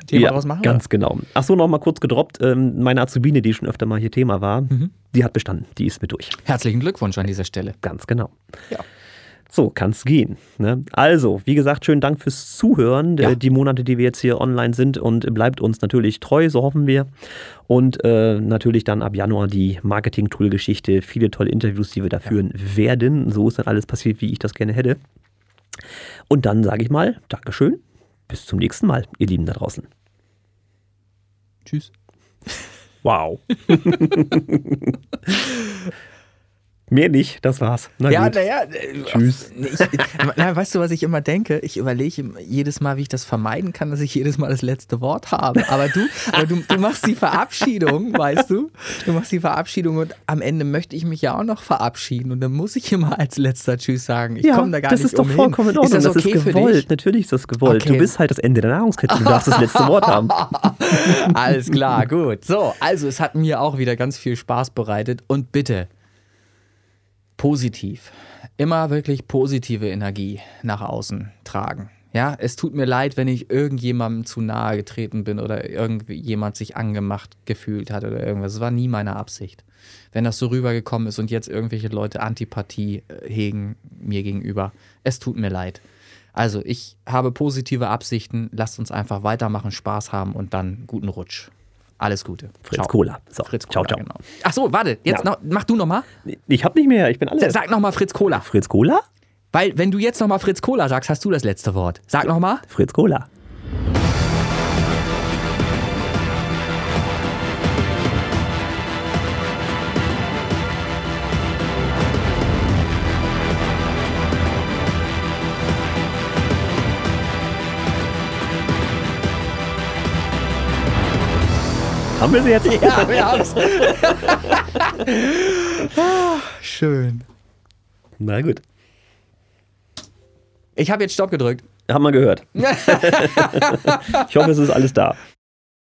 Thema ja, draus machen? Ganz oder? Genau. Achso, noch mal kurz gedroppt. Ähm, meine Azubine, die schon öfter mal hier Thema war, mhm. die hat bestanden. Die ist mit durch. Herzlichen Glückwunsch an dieser Stelle. Ganz genau. Ja. So, kann's gehen. Ne? Also, wie gesagt, schönen Dank fürs Zuhören. Ja. Die Monate, die wir jetzt hier online sind und bleibt uns natürlich treu, so hoffen wir. Und äh, natürlich dann ab Januar die Marketing-Tool-Geschichte. Viele tolle Interviews, die wir da führen ja. werden. So ist dann alles passiert, wie ich das gerne hätte. Und dann sage ich mal, Dankeschön, bis zum nächsten Mal, ihr Lieben da draußen. Tschüss. Wow. Mehr nicht, das war's. Na ja, naja. Tschüss. Ich, na, weißt du, was ich immer denke? Ich überlege jedes Mal, wie ich das vermeiden kann, dass ich jedes Mal das letzte Wort habe. Aber du, aber du, du machst die Verabschiedung, weißt du? Du machst die Verabschiedung und am Ende möchte ich mich ja auch noch verabschieden. Und dann muss ich immer als letzter Tschüss sagen. Ich ja, komme da gar nicht umhin. Das ist doch vollkommen in Ordnung. Ist das, okay das ist gewollt. Für dich? Natürlich ist das gewollt. Okay. Du bist halt das Ende der Nahrungskette. Du darfst das letzte Wort haben. Alles klar, gut. So, also es hat mir auch wieder ganz viel Spaß bereitet. Und bitte... positiv. Immer wirklich positive Energie nach außen tragen. Ja, es tut mir leid, wenn ich irgendjemandem zu nahe getreten bin oder irgendjemand sich angemacht gefühlt hat oder irgendwas. Es war nie meine Absicht. Wenn das so rübergekommen ist und jetzt irgendwelche Leute Antipathie hegen mir gegenüber, es tut mir leid. Also ich habe positive Absichten. Lasst uns einfach weitermachen, Spaß haben und dann guten Rutsch. Alles Gute. Fritz-Kola. So. Fritz-Kola, ciao, ciao. Genau. Ach so, warte. Jetzt ja. noch, mach du nochmal. Ich hab nicht mehr. Ich bin alles. Sag nochmal Fritz-Kola. Fritz-Kola? Weil, wenn du jetzt nochmal Fritz-Kola sagst, hast du das letzte Wort. Sag nochmal. Fritz-Kola. Haben wir sie jetzt? Ja, wir haben es. Schön. Na gut. Ich habe jetzt Stopp gedrückt. Haben wir gehört. Ich hoffe, es ist alles da.